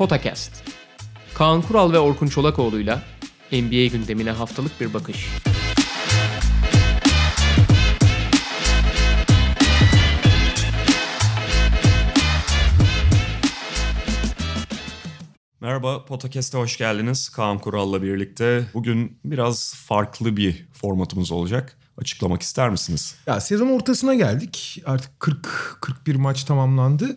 Podcast. Kaan Kural ve Orkun Çolakoğlu'yla NBA gündemine haftalık bir bakış. Merhaba, Podcast'e hoş geldiniz. Kaan Kural'la birlikte bugün biraz farklı bir formatımız olacak. Açıklamak ister misiniz? Ya, sezon ortasına geldik. Artık 40-41 maç tamamlandı.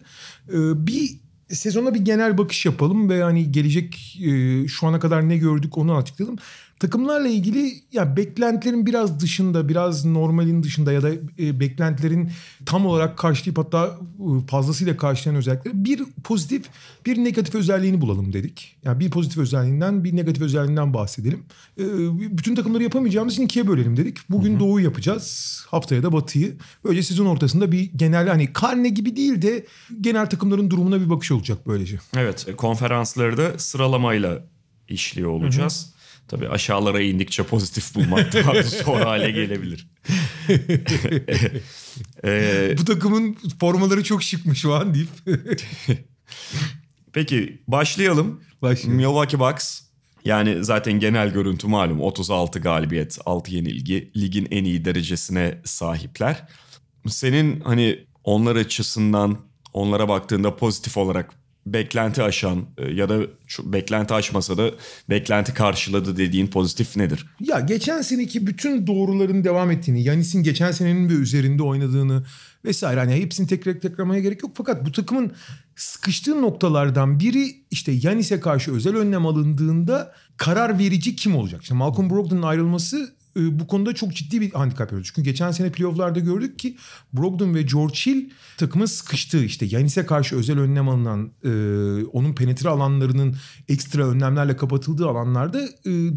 Bir sezona bir genel bakış yapalım ve hani gelecek şu ana kadar ne gördük onu açıklayalım. Takımlarla ilgili ya beklentilerin biraz dışında, biraz normalin dışında ya da beklentilerin tam olarak karşılayıp hatta fazlasıyla karşılayan özellikleri bir pozitif, bir negatif özelliğini bulalım dedik. Yani bir pozitif özelliğinden, bir negatif özelliğinden bahsedelim. Bütün takımları yapamayacağımız için ikiye bölelim dedik. Bugün Doğu'yu yapacağız, haftaya da Batı'yı. Böylece sezon ortasında bir genel hani karne gibi değil de genel takımların durumuna bir bakış olacak böylece. Evet, konferansları da sıralamayla işliyor olacağız. Tabii aşağılara indikçe pozitif bulmak daha zor hale gelebilir. Bu takımın formaları çok şıkmış şu an deyip. Peki başlayalım. Milwaukee Bucks. Yani zaten genel görüntü malum. 36 galibiyet, 6 yenilgi. Ligin en iyi derecesine sahipler. Senin hani onlar açısından, onlara baktığında pozitif olarak beklenti aşan ya da beklenti aşmasa da beklenti karşıladı dediğin pozitif nedir? Ya geçen seneki bütün doğruların devam ettiğini, Giannis'in geçen senenin ve üzerinde oynadığını vesaire hani hepsini tekrarlamaya gerek yok. Fakat bu takımın sıkıştığı noktalardan biri işte Giannis'e karşı özel önlem alındığında karar verici kim olacak? İşte Malcolm Brogdon'un ayrılması bu konuda çok ciddi bir handikap oldu. Çünkü geçen sene playoff'larda gördük ki Brogdon ve George Hill takımın sıkıştığı işte Giannis'e karşı özel önlem alınan onun penetre alanlarının ekstra önlemlerle kapatıldığı alanlarda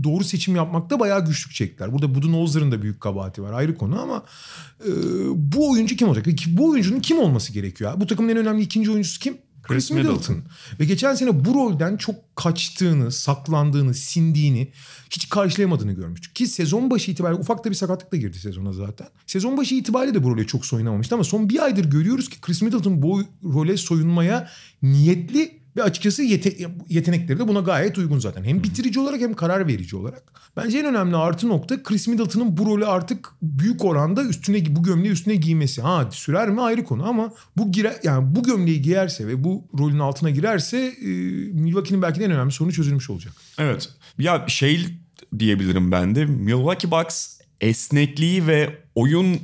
doğru seçim yapmakta bayağı güçlük çektiler. Burada Budenholzer'ın da büyük kabahati var, ayrı konu ama bu oyuncu kim olacak? Bu oyuncunun kim olması gerekiyor? Bu takımın en önemli ikinci oyuncusu kim? Chris Middleton. Ve geçen sene bu rolden çok kaçtığını, saklandığını, sindiğini, hiç karşılayamadığını görmüştük. Ki sezon başı itibariyle ufak da bir sakatlıkla girdi sezona zaten. Sezon başı itibariyle de bu role çok soyunamamıştı ama son bir aydır görüyoruz ki Chris Middleton bu role soyunmaya niyetli ve açıkçası yetenekleri de buna gayet uygun zaten. Hem bitirici olarak hem karar verici olarak. Bence en önemli artı nokta Chris Middleton'ın bu rolü artık büyük oranda üstüne bu gömleği üstüne giymesi. Ha sürer mi ayrı konu ama bu gömleği giyerse ve bu rolün altına girerse Milwaukee'nin belki de en önemli sorunu çözülmüş olacak. Evet. Ya diyebilirim ben de. Milwaukee Bucks esnekliği ve oyun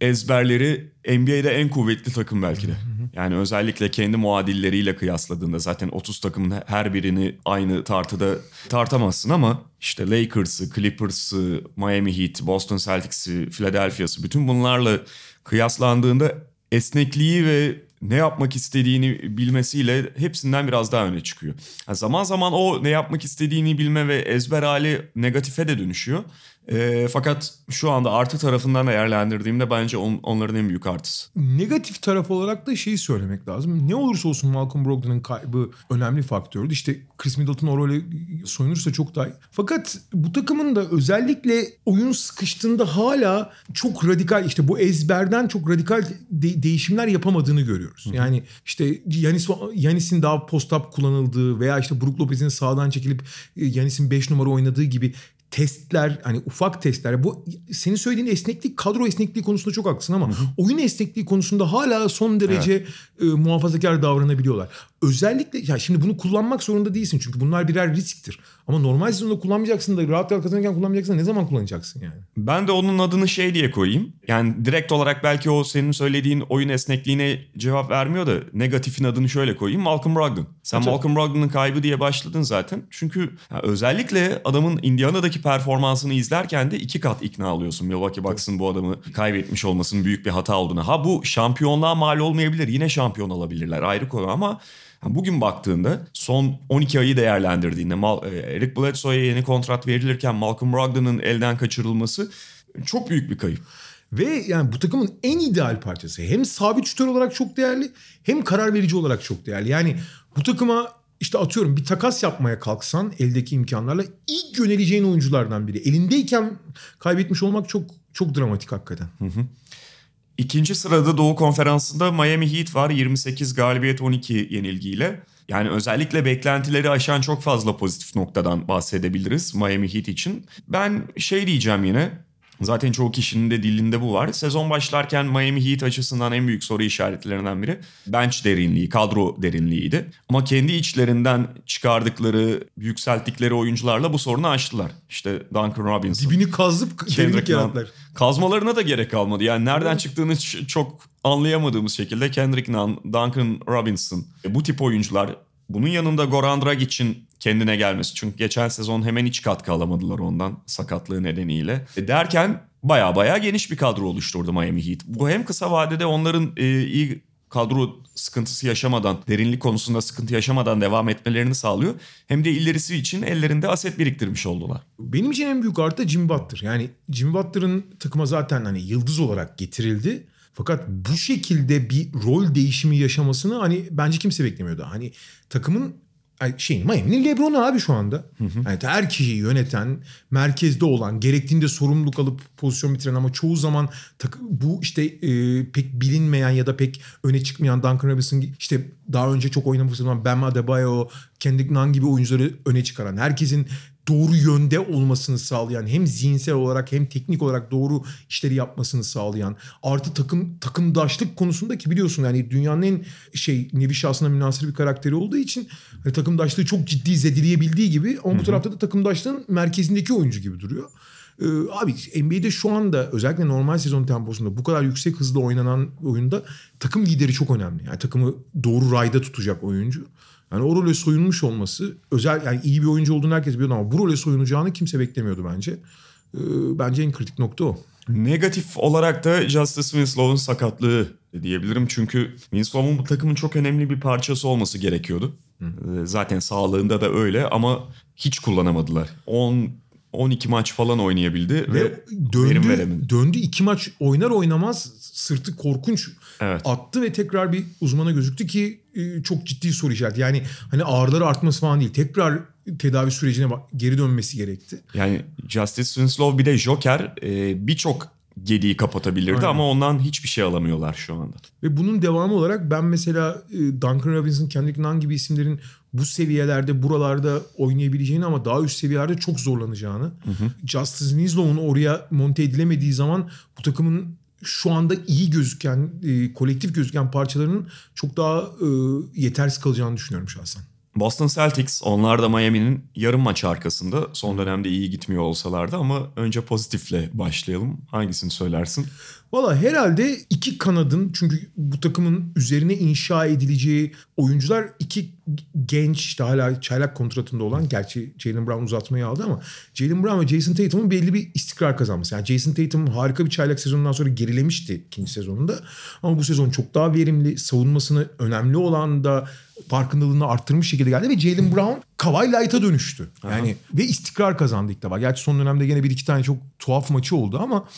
ezberleri NBA'de en kuvvetli takım belki de. Yani özellikle kendi muadilleriyle kıyasladığında zaten 30 takımın her birini aynı tartıda tartamazsın ama işte Lakers'ı, Clippers'ı, Miami Heat, Boston Celtics'i, Philadelphia'sı bütün bunlarla kıyaslandığında esnekliği ve ne yapmak istediğini bilmesiyle hepsinden biraz daha öne çıkıyor. Yani zaman zaman o ne yapmak istediğini bilme ve ezber hali negatife de dönüşüyor. Fakat şu anda artı tarafından değerlendirdiğimde bence onların en büyük artısı. Negatif taraf olarak da şeyi söylemek lazım. Ne olursa olsun Malcolm Brogdon'un kaybı önemli faktördü. İşte Chris Middleton o role soyunursa çok daha iyi. Fakat bu takımın da özellikle oyun sıkıştığında hala çok radikal işte bu ezberden çok radikal değişimler yapamadığını görüyoruz. Yani işte Giannis'in daha post-up kullanıldığı veya işte Brook Lopez'in sağdan çekilip Giannis'in 5 numara oynadığı gibi testler, hani ufak testler. Bu senin söylediğin esneklik, kadro esnekliği konusunda çok haklısın ama oyun esnekliği konusunda hala son derece muhafazakar davranabiliyorlar. Özellikle ya şimdi bunu kullanmak zorunda değilsin çünkü bunlar birer risktir. Ama normal sezonda kullanmayacaksın da rahat kazanırken kullanmayacaksın da ne zaman kullanacaksın yani? Ben de onun adını şey diye koyayım. Yani direkt olarak belki o senin söylediğin oyun esnekliğine cevap vermiyor da negatifin adını şöyle koyayım. Malcolm Brogdon. Sen evet. Malcolm Brogdon'un kaybı diye başladın zaten. Çünkü özellikle adamın Indiana'daki performansını izlerken de iki kat ikna alıyorsun. Milwaukee Bucks'ın bu adamı kaybetmiş olmasının büyük bir hata olduğunu. Ha bu şampiyonluğa mal olmayabilir. Yine şampiyon olabilirler ayrı konu ama bugün baktığında son 12 ayı değerlendirdiğinde Eric Bledsoe'ya yeni kontrat verilirken Malcolm Brogdon'un elden kaçırılması çok büyük bir kayıp. Ve yani bu takımın en ideal parçası hem sabit şütör olarak çok değerli hem karar verici olarak çok değerli. Yani bu takıma işte atıyorum bir takas yapmaya kalksan eldeki imkanlarla ilk yöneleceğin oyunculardan biri. Elindeyken kaybetmiş olmak çok çok dramatik hakikaten. İkinci sırada Doğu Konferansı'nda Miami Heat var. 28 galibiyet 12 yenilgiyle. Yani özellikle beklentileri aşan çok fazla pozitif noktadan bahsedebiliriz Miami Heat için. Ben diyeceğim yine, zaten çoğu kişinin de dilinde bu var. Sezon başlarken Miami Heat açısından en büyük soru işaretlerinden biri bench derinliği, kadro derinliğiydi. Ama kendi içlerinden çıkardıkları, yükselttikleri oyuncularla bu sorunu aştılar. İşte Duncan Robinson. Dibini kazıp Kendrick Nunn. Kazmalarına da gerek kalmadı. Yani nereden çıktığını çok anlayamadığımız şekilde Kendrick Nunn, Duncan Robinson, bu tip oyuncular. Bunun yanında Goran Dragic'in kendine gelmesi. Çünkü geçen sezon hemen hiç katkı alamadılar ondan sakatlığı nedeniyle. Derken baya geniş bir kadro oluşturdu Miami Heat. Bu hem kısa vadede onların iyi kadro sıkıntısı yaşamadan, derinlik konusunda sıkıntı yaşamadan devam etmelerini sağlıyor. Hem de ilerisi için ellerinde aset biriktirmiş oldular. Benim için en büyük artı Jimmy Butler. Yani Jimmy Butler'ın takıma zaten hani yıldız olarak getirildi. Fakat bu şekilde bir rol değişimi yaşamasını hani bence kimse beklemiyordu. Hani takımın Miami'nin LeBron'u abi şu anda. Yani her kişiyi yöneten, merkezde olan, gerektiğinde sorumluluk alıp pozisyon bitiren ama çoğu zaman bu pek bilinmeyen ya da pek öne çıkmayan Duncan Robinson, daha önce çok oynamış olan Bam Adebayo, Kendrick Nunn gibi oyuncuları öne çıkaran, herkesin doğru yönde olmasını sağlayan, hem zihinsel olarak hem teknik olarak doğru işleri yapmasını sağlayan, artı takımdaşlık konusundaki biliyorsun yani dünyanın en nevi şahsına münhasır bir karakteri olduğu için hani takımdaşlığı çok ciddi zedeleyebildiği gibi ama bu tarafta da takımdaşlığın merkezindeki oyuncu gibi duruyor. Abi NBA'de şu anda özellikle normal sezon temposunda bu kadar yüksek hızla oynanan oyunda takım lideri çok önemli. Yani takımı doğru rayda tutacak oyuncu. Yani o role soyunmuş olması, iyi bir oyuncu olduğunu herkes biliyordu ama bu role soyunacağını kimse beklemiyordu bence. Bence en kritik nokta o. Negatif olarak da Justice Winslow'un sakatlığı diyebilirim. Çünkü Winslow'un bu takımın çok önemli bir parçası olması gerekiyordu. Zaten sağlığında da öyle ama hiç kullanamadılar. 12 maç falan oynayabildi ve verim veremedi. Döndü 2 maç oynar oynamaz sırtı korkunç attı ve tekrar bir uzmana gözüktü ki çok ciddi soru işareti. Yani hani ağrıları artması falan değil. Tekrar tedavi sürecine geri dönmesi gerekti. Yani Justice Winslow bir de Joker, birçok gediği kapatabilirdi. Aynen. Ama ondan hiçbir şey alamıyorlar şu anda. Ve bunun devamı olarak ben mesela Duncan Robinson, Kendrick Nunn gibi isimlerin bu seviyelerde, buralarda oynayabileceğini ama daha üst seviyelerde çok zorlanacağını. Justice Winslow'un oraya monte edilemediği zaman bu takımın şu anda iyi gözüken, kolektif gözüken parçalarının çok daha yetersiz kalacağını düşünüyorum şahsen. Boston Celtics, onlar da Miami'nin yarım maç arkasında. Son dönemde iyi gitmiyor olsalardı ama önce pozitifle başlayalım. Hangisini söylersin? Valla herhalde iki kanadın, çünkü bu takımın üzerine inşa edileceği oyuncular iki genç, hala çaylak kontratında olan, gerçi Jaylen Brown uzatmayı aldı ama Jaylen Brown ve Jason Tatum'un belli bir istikrar kazanması. Yani Jason Tatum harika bir çaylak sezonundan sonra gerilemişti ikinci sezonunda ama bu sezon çok daha verimli, savunmasını önemli olan da farkındalığını arttırmış şekilde geldi ve Jaylen Brown Kawhi Light'a dönüştü. Yani ve istikrar kazandı ilk defa. Gerçi son dönemde yine bir iki tane çok tuhaf maçı oldu ama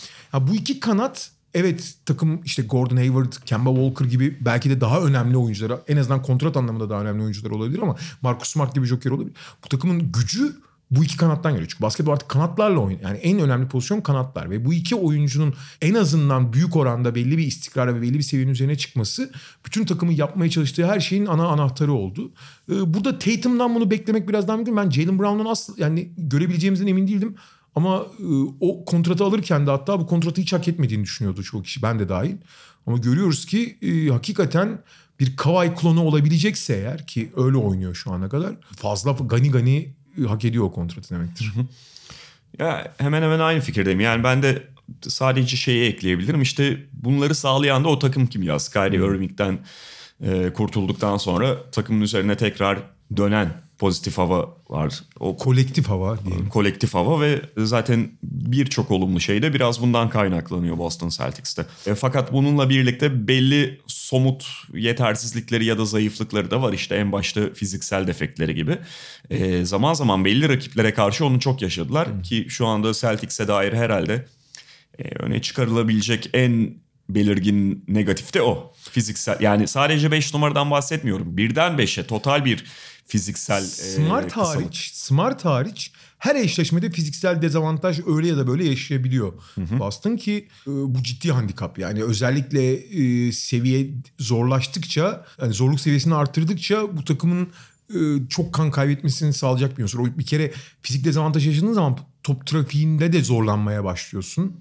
bu iki kanat, evet, takım Gordon Hayward, Kemba Walker gibi belki de daha önemli oyunculara, en azından kontrat anlamında daha önemli oyuncular olabilir ama Marcus Smart gibi joker olabilir. Bu takımın gücü bu iki kanattan geliyor. Çünkü basketbol artık kanatlarla oynuyor. Yani en önemli pozisyon kanatlar ve bu iki oyuncunun en azından büyük oranda belli bir istikrara ve belli bir seviyenin üzerine çıkması bütün takımın yapmaya çalıştığı her şeyin anahtarı oldu. Burada Tatum'dan bunu beklemek biraz daha mümkün. Ben Jaylen Brown'dan görebileceğimizden emin değildim. Ama o kontratı alırken de hatta bu kontratı hiç hak etmediğini düşünüyordu çoğu kişi, ben de dahil. Ama görüyoruz ki hakikaten bir Kawhi klonu olabilecekse eğer, ki öyle oynuyor şu ana kadar, fazla gani hak ediyor o kontratı demektir. Ya hemen hemen aynı fikirdeyim. Yani ben de sadece şeyi ekleyebilirim. Bunları sağlayan da o takım kimyası. Kyrie Irving'den kurtulduktan sonra takımın üzerine tekrar dönen pozitif hava var. O kolektif hava diyelim. Kolektif hava ve zaten birçok olumlu şey de biraz bundan kaynaklanıyor Boston Celtics'te. Fakat bununla birlikte belli somut yetersizlikleri ya da zayıflıkları da var. En başta fiziksel defektleri gibi. Zaman zaman belli rakiplere karşı onu çok yaşadılar. Ki şu anda Celtics'e dair herhalde öne çıkarılabilecek en belirgin negatif de o. Fiziksel, yani sadece 5 numaradan bahsetmiyorum. Birden 5'e total bir fiziksel kısalık. Smart hariç her eşleşmede fiziksel dezavantaj öyle ya da böyle yaşayabiliyor. Hı-hı. Boston ki bu ciddi handikap. Yani özellikle seviye zorlaştıkça, yani zorluk seviyesini artırdıkça bu takımın çok kan kaybetmesini sağlayacak bir unsur. Bir kere fizik dezavantaj yaşadığın zaman top trafiğinde de zorlanmaya başlıyorsun.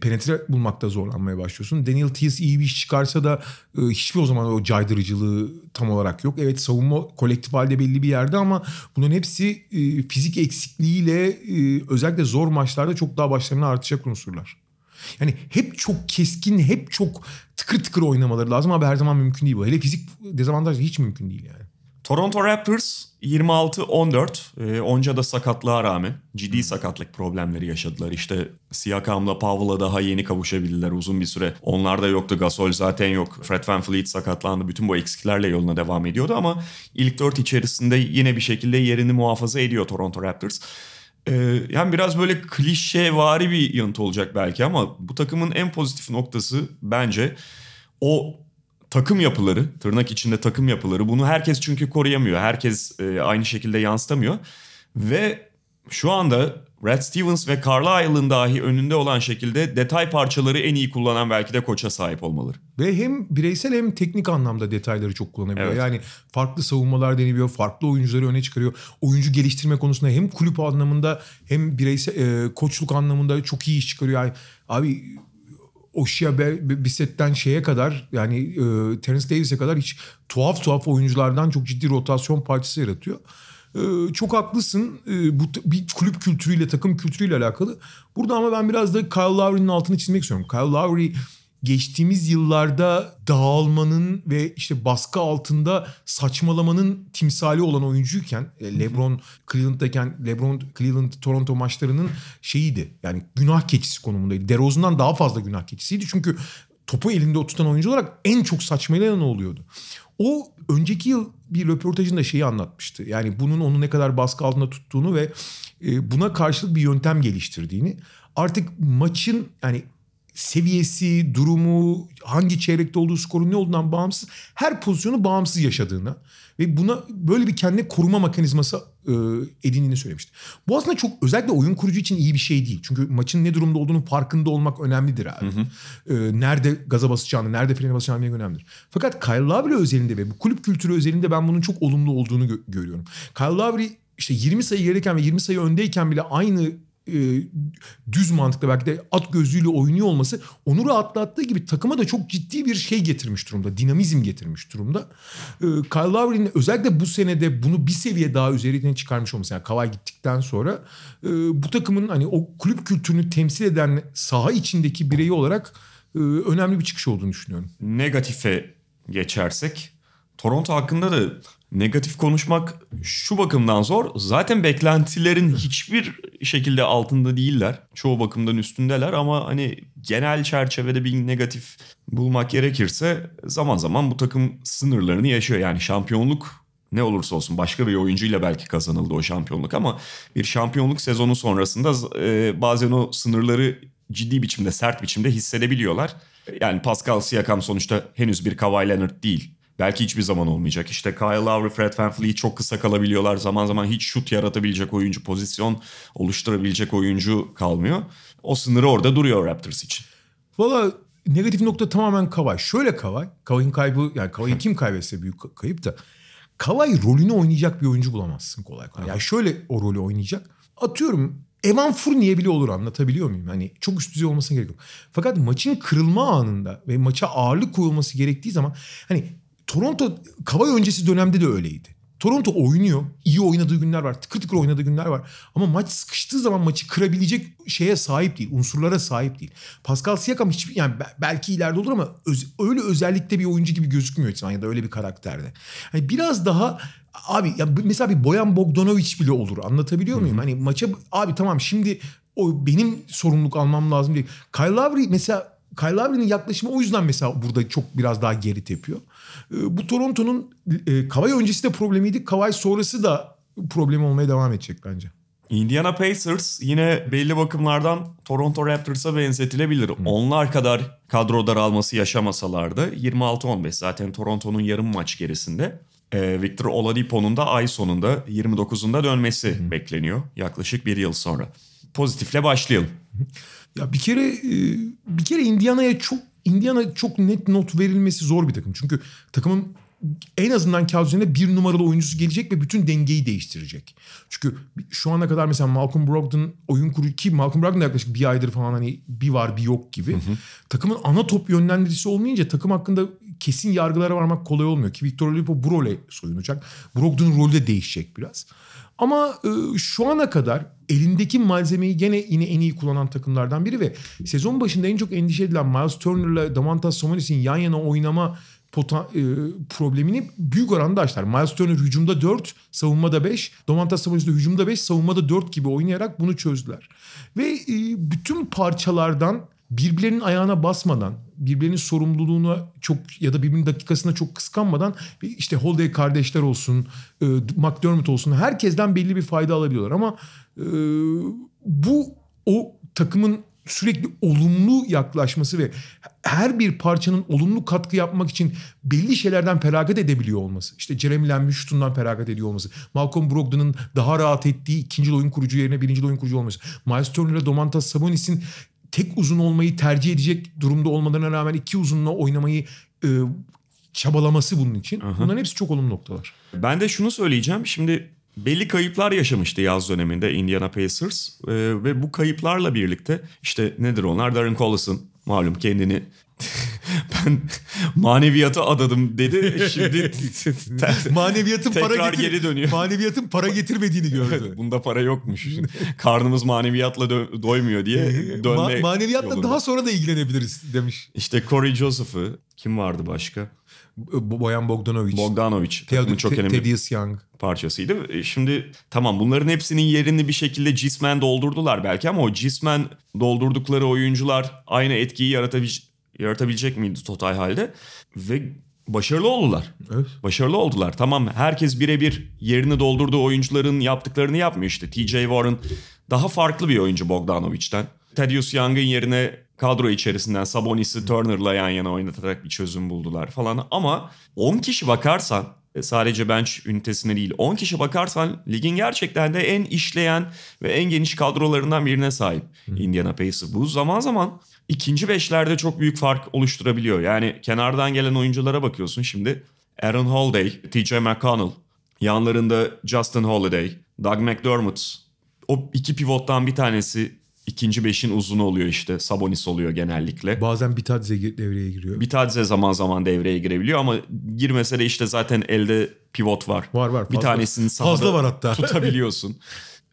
Penetre bulmakta zorlanmaya başlıyorsun. Daniel Theus iyi bir iş çıkarsa da hiçbir o zaman o caydırıcılığı tam olarak yok. Evet, savunma kolektif halde belli bir yerde ama bunların hepsi fizik eksikliğiyle özellikle zor maçlarda çok daha başlarına artacak unsurlar. Yani hep çok keskin, hep çok tıkır tıkır oynamaları lazım ama her zaman mümkün değil bu. Hele fizik dezavantajla hiç mümkün değil yani. Toronto Raptors 26-14. Onca da sakatlığa rağmen ciddi sakatlık problemleri yaşadılar. İşte Siakam'la Powell'a daha yeni kavuşabildiler uzun bir süre. Onlar da yoktu. Gasol zaten yok. Fred VanVleet sakatlandı. Bütün bu eksiklerle yoluna devam ediyordu ama ilk 4 içerisinde yine bir şekilde yerini muhafaza ediyor Toronto Raptors. Yani biraz böyle klişevari bir yanıt olacak belki ama bu takımın en pozitif noktası bence o... Takım yapıları, tırnak içinde takım yapıları, bunu herkes çünkü koruyamıyor. Herkes aynı şekilde yansıtamıyor. Ve şu anda Brad Stevens ve Carlisle'ın dahi önünde olan şekilde detay parçaları en iyi kullanan belki de koça sahip olmaları. Ve hem bireysel hem teknik anlamda detayları çok kullanabiliyor. Evet. Yani farklı savunmalar denebiliyor, farklı oyuncuları öne çıkarıyor. Oyuncu geliştirme konusunda hem kulüp anlamında hem bireysel koçluk anlamında çok iyi iş çıkarıyor. Yani, abi... Oshia Bissett'ten şeye kadar yani Terence Davis'e kadar hiç tuhaf oyunculardan çok ciddi rotasyon parçası yaratıyor. Çok haklısın bu bir kulüp kültürüyle takım kültürüyle alakalı. Burada ama ben biraz da Kyle Lowry'nin altını çizmek istiyorum. Kyle Lowry geçtiğimiz yıllarda dağılmanın ve işte baskı altında saçmalamanın timsali olan oyuncuyken LeBron Cleveland'dayken LeBron Cleveland Toronto maçlarının şeyiydi. Yani günah keçisi konumundaydı. DeRozan'dan daha fazla günah keçisiydi. Çünkü topu elinde tutan oyuncu olarak en çok saçmalayan oluyordu. O önceki yıl bir röportajında şeyi anlatmıştı. Yani bunun onu ne kadar baskı altında tuttuğunu ve buna karşılık bir yöntem geliştirdiğini. Artık maçın yani seviyesi, durumu, hangi çeyrekte olduğu, skorun ne olduğundan bağımsız, her pozisyonu bağımsız yaşadığına ve buna böyle bir kendine koruma mekanizması edindiğini söylemişti. Bu aslında çok özellikle oyun kurucu için iyi bir şey değil. Çünkü maçın ne durumda olduğunun farkında olmak önemlidir abi. Nerede gaza basacağını, nerede frene basacağını bilmek önemlidir. Fakat Kyle Lowry özelinde ve bu kulüp kültürü özelinde ben bunun çok olumlu olduğunu görüyorum. Kyle Lowry işte 20 sayı gerideyken ve 20 sayı öndeyken bile aynı düz mantıkla belki de at gözlüğüyle oynuyor olması onu rahatlattığı gibi takıma da çok ciddi bir şey getirmiş durumda. Dinamizm getirmiş durumda. Kyle Lowry'nin özellikle bu senede bunu bir seviye daha üzerine çıkarmış olması. Yani Kawhi gittikten sonra bu takımın hani o kulüp kültürünü temsil eden saha içindeki bireyi olarak önemli bir çıkış olduğunu düşünüyorum. Negatife geçersek Toronto hakkında da negatif konuşmak şu bakımdan zor. Zaten beklentilerin hiçbir şekilde altında değiller. Çoğu bakımdan üstündeler ama hani genel çerçevede bir negatif bulmak gerekirse zaman zaman bu takım sınırlarını yaşıyor. Yani şampiyonluk ne olursa olsun başka bir oyuncuyla belki kazanıldı o şampiyonluk ama bir şampiyonluk sezonu sonrasında bazen o sınırları ciddi biçimde, sert biçimde hissedebiliyorlar. Yani Pascal Siakam sonuçta henüz bir Kawhi Leonard değil. Belki hiçbir zaman olmayacak. İşte Kyle Lowry, Fred VanVleet çok kısa kalabiliyorlar. Zaman zaman hiç şut yaratabilecek oyuncu, pozisyon oluşturabilecek oyuncu kalmıyor. O sınırı orada duruyor Raptors için. Valla negatif nokta tamamen Kawhi. Şöyle Kawhi, Kawhi'nin kaybı, yani Kawhi'yi kim kaybetse büyük kayıp da Kawhi rolünü oynayacak bir oyuncu bulamazsın kolay kolay. Yani şöyle o rolü oynayacak. Atıyorum Evan Fournier bile olur, anlatabiliyor muyum? Hani çok üst düzey olmasına gerek yok. Fakat maçın kırılma anında ve maça ağırlık koyulması gerektiği zaman hani Toronto Kawhi öncesi dönemde de öyleydi. Toronto oynuyor. İyi oynadığı günler var. Tıkır tıkır oynadığı günler var. Ama maç sıkıştığı zaman maçı kırabilecek şeye sahip değil. Unsurlara sahip değil. Pascal Siakam hiçbir yani belki ileride olur ama öyle özellikle bir oyuncu gibi gözükmüyor ya da öyle bir karakterde. Hani biraz daha abi ya mesela bir Bojan Bogdanović bile olur. Anlatabiliyor muyum? Hani maça abi tamam şimdi o benim sorumluluk almam lazım diye. Kyle Lowry mesela Kyle Lowry'nin yaklaşımı o yüzden mesela burada çok biraz daha geri tepiyor. Bu Toronto'nun Kawhi öncesi de problemiydi. Kawhi sonrası da problem olmaya devam edecek bence. Indiana Pacers yine belli bakımlardan Toronto Raptors'a benzetilebilir. Onlar kadar kadro daralması yaşamasalar da 26-15 zaten Toronto'nun yarım maç gerisinde. Victor Oladipo'nun da ay sonunda 29'unda dönmesi bekleniyor. Yaklaşık bir yıl sonra. Pozitifle başlayalım. Ya bir kere Indiana çok net not verilmesi zor bir takım. Çünkü takımın en azından kağıt üzerinde bir numaralı oyuncusu gelecek ve bütün dengeyi değiştirecek. Çünkü şu ana kadar mesela Malcolm Brogdon oyun kurucu ki Malcolm Brogdon yaklaşık bir aydır falan hani bir var bir yok gibi. Takımın ana top yönlendiricisi olmayınca takım hakkında kesin yargılara varmak kolay olmuyor ki Victor Oladipo bu role soyunacak. Brogdon'un rolü de değişecek biraz. Ama şu ana kadar elindeki malzemeyi yine en iyi kullanan takımlardan biri ve sezon başında en çok endişe edilen Myles Turner'la Domantas Sabonis'in yan yana oynama problemini büyük oranda açtılar. Myles Turner hücumda 4, savunmada 5. Domantas Sabonis de hücumda 5, savunmada 4 gibi oynayarak bunu çözdüler. Ve bütün parçalardan birbirlerinin ayağına basmadan, birbirlerinin sorumluluğuna çok ya da birbirinin dakikasına çok kıskanmadan işte Holiday kardeşler olsun, McDermott olsun herkesten belli bir fayda alabiliyorlar. Ama bu o takımın sürekli olumlu yaklaşması ve her bir parçanın olumlu katkı yapmak için belli şeylerden feragat edebiliyor olması. İşte Jeremy Lamb'ın şutundan feragat ediyor olması. Malcolm Brogdon'un daha rahat ettiği ikinci oyun kurucu yerine birinci oyun kurucu olması. Myles Turner'la Domantas Sabonis'in tek uzun olmayı tercih edecek durumda olmalarına rağmen iki uzunla oynamayı çabalaması bunun için. Aha. Bunların hepsi çok olumlu noktalar. Ben de şunu söyleyeceğim. Şimdi belli kayıplar yaşamıştı yaz döneminde Indiana Pacers. Ve bu kayıplarla birlikte işte nedir onlar? Darren Collison malum kendini ben maneviyata adadım dedi. Şimdi maneviyatın para getirmediğini gördü. Bunda para yokmuş. Karnımız maneviyatla doymuyor diye dönme maneviyatla yolunda. Daha sonra da ilgilenebiliriz demiş. İşte Corey Joseph'ı kim vardı başka? Bojan Bogdanović. Bogdanović. Çok önemli Thaddeus Young parçasıydı. Şimdi tamam bunların hepsinin yerini bir şekilde cismen doldurdular belki ama o cismen doldurdukları oyuncular aynı etkiyi yaratabilecek miydi total halde? Ve başarılı oldular. Evet. Başarılı oldular. Tamam herkes birebir yerini doldurduğu oyuncuların yaptıklarını yapmıyor işte. TJ Warren daha farklı bir oyuncu Bogdanovic'ten. Thaddeus Young'ın yerine kadro içerisinden Sabonis'i Turner'la yan yana oynatarak bir çözüm buldular falan. Ama 10 kişi bakarsan sadece bench ünitesine değil 10 kişi bakarsan ligin gerçekten de en işleyen ve en geniş kadrolarından birine sahip Indiana Pacers. Bu zaman zaman ikinci beşlerde çok büyük fark oluşturabiliyor. Yani kenardan gelen oyunculara bakıyorsun şimdi. Aaron Holiday, TJ McConnell, yanlarında Justin Holiday, Doug McDermott. O iki pivottan bir tanesi ikinci beşin uzunu oluyor işte. Sabonis oluyor genellikle. Bazen Bitadze devreye giriyor. Bitadze zaman zaman devreye girebiliyor ama girmese de işte zaten elde pivot var. Var. Bir tanesini sahada tutabiliyorsun.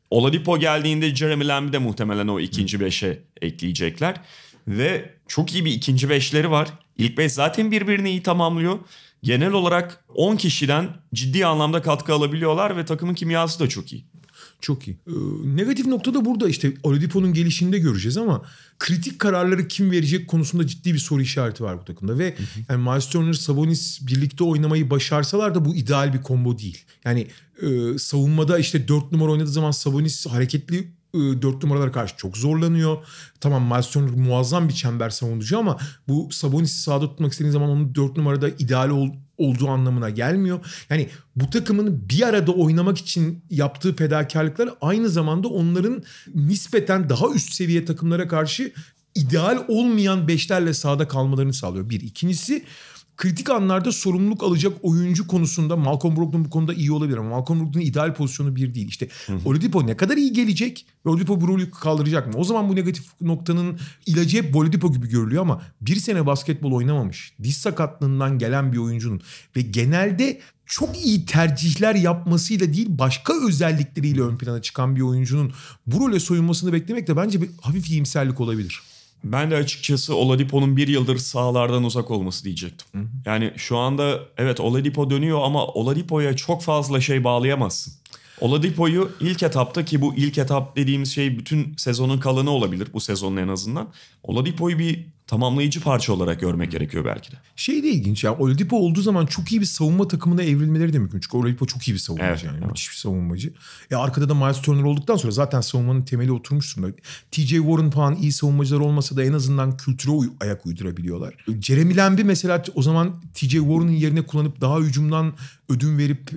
Oladipo geldiğinde Jeremy Lamb'i de muhtemelen o ikinci beşe ekleyecekler. Ve çok iyi bir ikinci beşleri var. İlk beş zaten birbirini iyi tamamlıyor. Genel olarak 10 kişiden ciddi anlamda katkı alabiliyorlar ve takımın kimyası da çok iyi. Çok iyi. Negatif nokta da burada işte Oladipo'nun gelişinde göreceğiz ama kritik kararları kim verecek konusunda ciddi bir soru işareti var bu takımda. Ve yani Myles Turner, Sabonis birlikte oynamayı başarsalar da bu ideal bir combo değil. Yani savunmada işte 4 numara oynadığı zaman Sabonis hareketli 4 numaralara karşı çok zorlanıyor. Tamam Myles Turner muazzam bir çember savunucu ama bu Sabonis'i sahada tutmak istediğin zaman onun 4 numarada ideal olduğu anlamına gelmiyor. Yani bu takımın bir arada oynamak için yaptığı fedakarlıklar aynı zamanda onların nispeten daha üst seviye takımlara karşı ideal olmayan beşlerle sahada kalmalarını sağlıyor. Bir. İkincisi kritik anlarda sorumluluk alacak oyuncu konusunda Malcolm Brogdon bu konuda iyi olabilir ama Malcolm Brogdon'un ideal pozisyonu bir değil. İşte Oladipo ne kadar iyi gelecek ve Oladipo bu rolü kaldıracak mı? O zaman bu negatif noktanın ilacı hep Oladipo gibi görülüyor ama bir sene basketbol oynamamış. Diz sakatlığından gelen bir oyuncunun ve genelde çok iyi tercihler yapmasıyla değil başka özellikleriyle ön plana çıkan bir oyuncunun bu role soyunmasını beklemek de bence bir hafif iyimserlik olabilir. Ben de açıkçası Oladipo'nun bir yıldır sahalardan uzak olması diyecektim. Yani şu anda evet Oladipo dönüyor ama Oladipo'ya çok fazla şey bağlayamazsın. Oladipo'yu ilk etapta ki bu ilk etap dediğimiz şey bütün sezonun kalanı olabilir bu sezonun en azından. Oladipo'yu bir tamamlayıcı parça olarak görmek gerekiyor belki de. Şey de ilginç ya, Oladipo olduğu zaman çok iyi bir savunma takımına evrilmeleri de mümkün. Çünkü Oladipo çok iyi bir savunmacı, evet, yani. Evet. Müthiş bir savunmacı. Arkada da Myles Turner olduktan sonra zaten savunmanın temeli oturmuş durumda. TJ Warren falan iyi savunmacılar olmasa da en azından kültüre ayak uydurabiliyorlar. Jeremy Lamb'i mesela o zaman TJ Warren'ın yerine kullanıp daha hücumdan ödün verip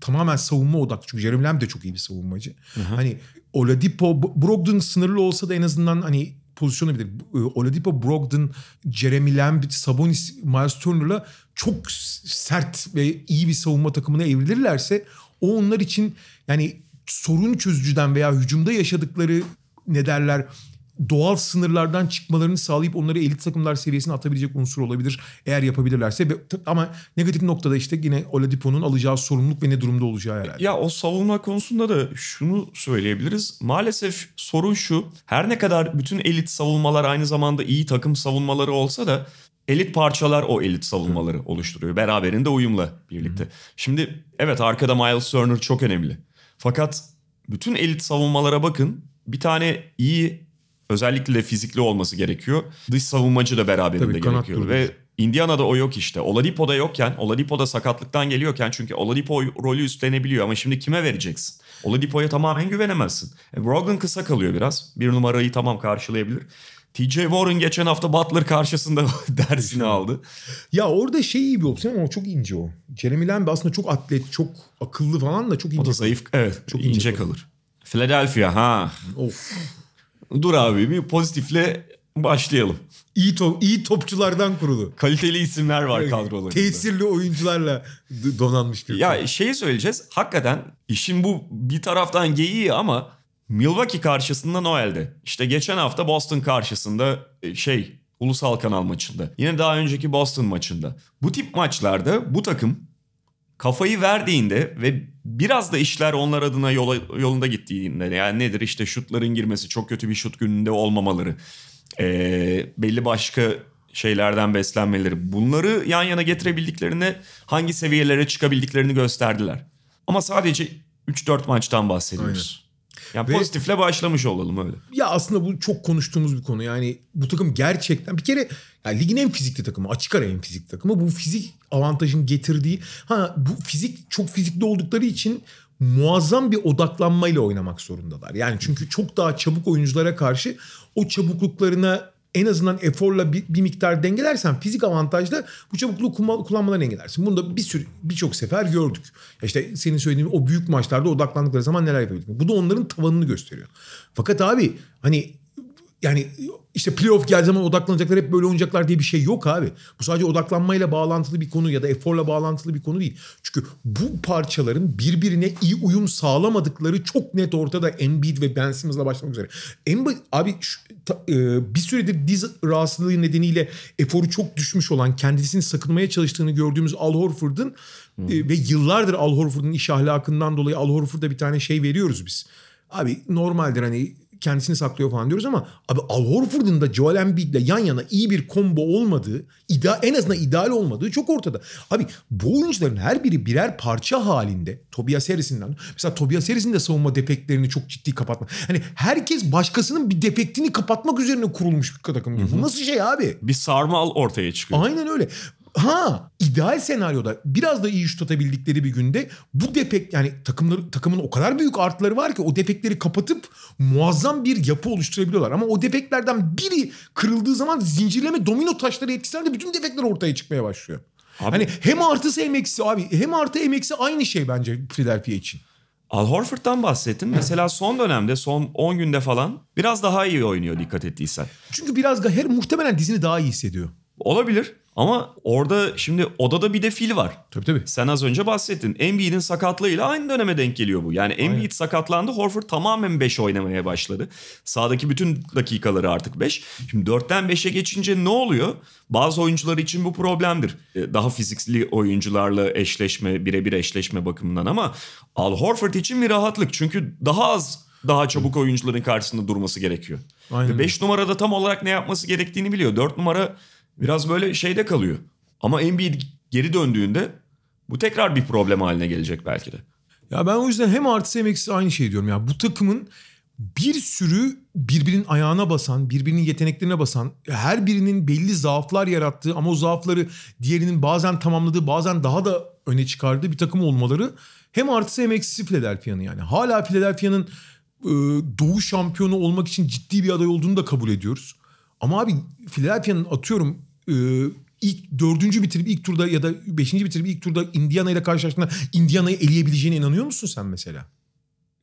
tamamen savunma odaklı. Çünkü Jeremy Lamb de çok iyi bir savunmacı. Hı-hı. Hani Oladipo, Brogdon sınırlı olsa da en azından hani pozisyonu bilir. Oladipo, Brogdon, Jeremy Lamb, Sabonis, Myles Turner'la çok sert ve iyi bir savunma takımına evrilirlerse o onlar için yani sorun çözücüden veya hücumda yaşadıkları doğal sınırlardan çıkmalarını sağlayıp onları elit takımlar seviyesine atabilecek unsur olabilir eğer yapabilirlerse. Ama negatif noktada işte yine Oladipo'nun alacağı sorumluluk ve ne durumda olacağı herhalde. Ya o savunma konusunda da şunu söyleyebiliriz. Maalesef sorun şu. Her ne kadar bütün elit savunmalar aynı zamanda iyi takım savunmaları olsa da elit parçalar o elit savunmaları oluşturuyor. Beraberinde uyumla birlikte. Şimdi evet, arkada Myles Turner çok önemli. Fakat bütün elit savunmalara bakın. Bir tane iyi, özellikle fizikli olması gerekiyor. Dış savunmacı da beraberinde gerekiyor. Ve Indiana'da o yok işte. Oladipo'da yokken, Oladipo'da sakatlıktan geliyorken, çünkü Oladipo rolü üstlenebiliyor ama şimdi kime vereceksin? Oladipo'ya tamamen güvenemezsin. Brogdon kısa kalıyor biraz. Bir numarayı tamam karşılayabilir. TJ Warren geçen hafta Butler karşısında dersini aldı. Ya orada iyi bir opsiyon ama çok ince o. Jeremy Lamb aslında çok atlet, çok akıllı falan da çok ince. O da zayıf, evet, çok ince kalır. Philadelphia Of. Dur abi, bir pozitifle başlayalım. İyi topçulardan kurulu. Kaliteli isimler var kadrolarında. Tesirli oyuncularla donanmış bir. Ya söyleyeceğiz. Hakikaten işin bu bir taraftan geyiği ama Milwaukee karşısında Noel'de. İşte geçen hafta Boston karşısında Ulusal Kanal maçında. Yine daha önceki Boston maçında. Bu tip maçlarda bu takım kafayı verdiğinde ve biraz da işler onlar adına yolunda gittiğinde, yani nedir işte şutların girmesi, çok kötü bir şut gününde olmamaları, belli başka şeylerden beslenmeleri, bunları yan yana getirebildiklerine, hangi seviyelere çıkabildiklerini gösterdiler. Ama sadece 3-4 maçtan bahsediyoruz. Aynen. Yani pozitifle başlamış olalım öyle. Ya aslında bu çok konuştuğumuz bir konu. Yani bu takım gerçekten bir kere ligin en fizikli takımı. Açık ara en fizikli takımı. Bu fizik avantajın getirdiği. Bu fizik, çok fizikli oldukları için muazzam bir odaklanmayla oynamak zorundalar. Yani çünkü çok daha çabuk oyunculara karşı o çabukluklarına en azından eforla bir miktar dengelersen fizik avantajla bu çabukluğu kullanmadan engelersin. Bunu da birçok sefer gördük. İşte senin söylediğin o büyük maçlarda odaklandıkları zaman neler yapabildik. Bu da onların tavanını gösteriyor. Fakat abi playoff geldiği zaman odaklanacaklar, hep böyle oynayacaklar diye bir şey yok abi. Bu sadece odaklanmayla bağlantılı bir konu ya da eforla bağlantılı bir konu değil. Çünkü bu parçaların birbirine iyi uyum sağlamadıkları çok net ortada. Embiid ve Ben Simmons'la başlamak üzere. Embiid abi bir süredir diz rahatsızlığı nedeniyle eforu çok düşmüş olan, kendisini sakınmaya çalıştığını gördüğümüz Al Horford'un ve yıllardır Al Horford'un iş ahlakından dolayı Al Horford'a bir tane veriyoruz biz. Abi normaldir kendisini saklıyor falan diyoruz ama abi Al Horford'un da Joel Embiid'le yan yana iyi bir combo olmadığı, en azından ideal olmadığı çok ortada. Abi bu oyuncuların her biri birer parça halinde. Tobias Harris'inden. Mesela Tobias Harris'in de savunma defektlerini çok ciddi kapatmak. Herkes başkasının bir defektini kapatmak üzerine kurulmuş bir takım. Hı hı. Bu nasıl abi? Bir sarmal ortaya çıkıyor. Aynen öyle. İdeal senaryoda biraz da iyi şut atabildikleri bir günde bu defekt, takımın o kadar büyük artıları var ki o defektleri kapatıp muazzam bir yapı oluşturabiliyorlar. Ama o defektlerden biri kırıldığı zaman zincirleme domino taşları etkisiyle bütün defektler ortaya çıkmaya başlıyor. Abi, hem artısı hem eksi abi. Hem artı hem eksi aynı şey bence Philadelphia için. Al Horford'dan bahsettim. Mesela son dönemde, son 10 günde falan biraz daha iyi oynuyor dikkat ettiysen. Çünkü biraz muhtemelen dizini daha iyi hissediyor. Olabilir. Ama orada şimdi odada bir de fil var. Tabii. Sen az önce bahsettin. Embiid'in sakatlığıyla aynı döneme denk geliyor bu. Yani Embiid sakatlandı. Horford tamamen 5 oynamaya başladı. Sahadaki bütün dakikaları artık 5. Şimdi 4'ten 5'e geçince ne oluyor? Bazı oyuncular için bu problemdir. Daha fizikli oyuncularla birebir eşleşme bakımından, ama Al Horford için bir rahatlık. Çünkü daha çabuk oyuncuların karşısında durması gerekiyor. Ve 5 numarada tam olarak ne yapması gerektiğini biliyor. 4 numara biraz böyle kalıyor. Ama Embiid geri döndüğünde bu tekrar bir problem haline gelecek belki de. Ya ben o yüzden hem artısı hem eksisi aynı diyorum. Bu takımın bir sürü birbirinin ayağına basan, birbirinin yeteneklerine basan, her birinin belli zaaflar yarattığı ama o zaafları diğerinin bazen tamamladığı, bazen daha da öne çıkardığı bir takım olmaları hem artısı hem eksisi Philadelphia'nın yani. Hala Philadelphia'nın Doğu şampiyonu olmak için ciddi bir aday olduğunu da kabul ediyoruz. Ama abi Philadelphia'nın atıyorum ilk dördüncü bitirip ilk turda ya da beşinci bitirip ilk turda Indiana ile karşılaştığında Indiana'yı eleyebileceğine inanıyor musun sen mesela?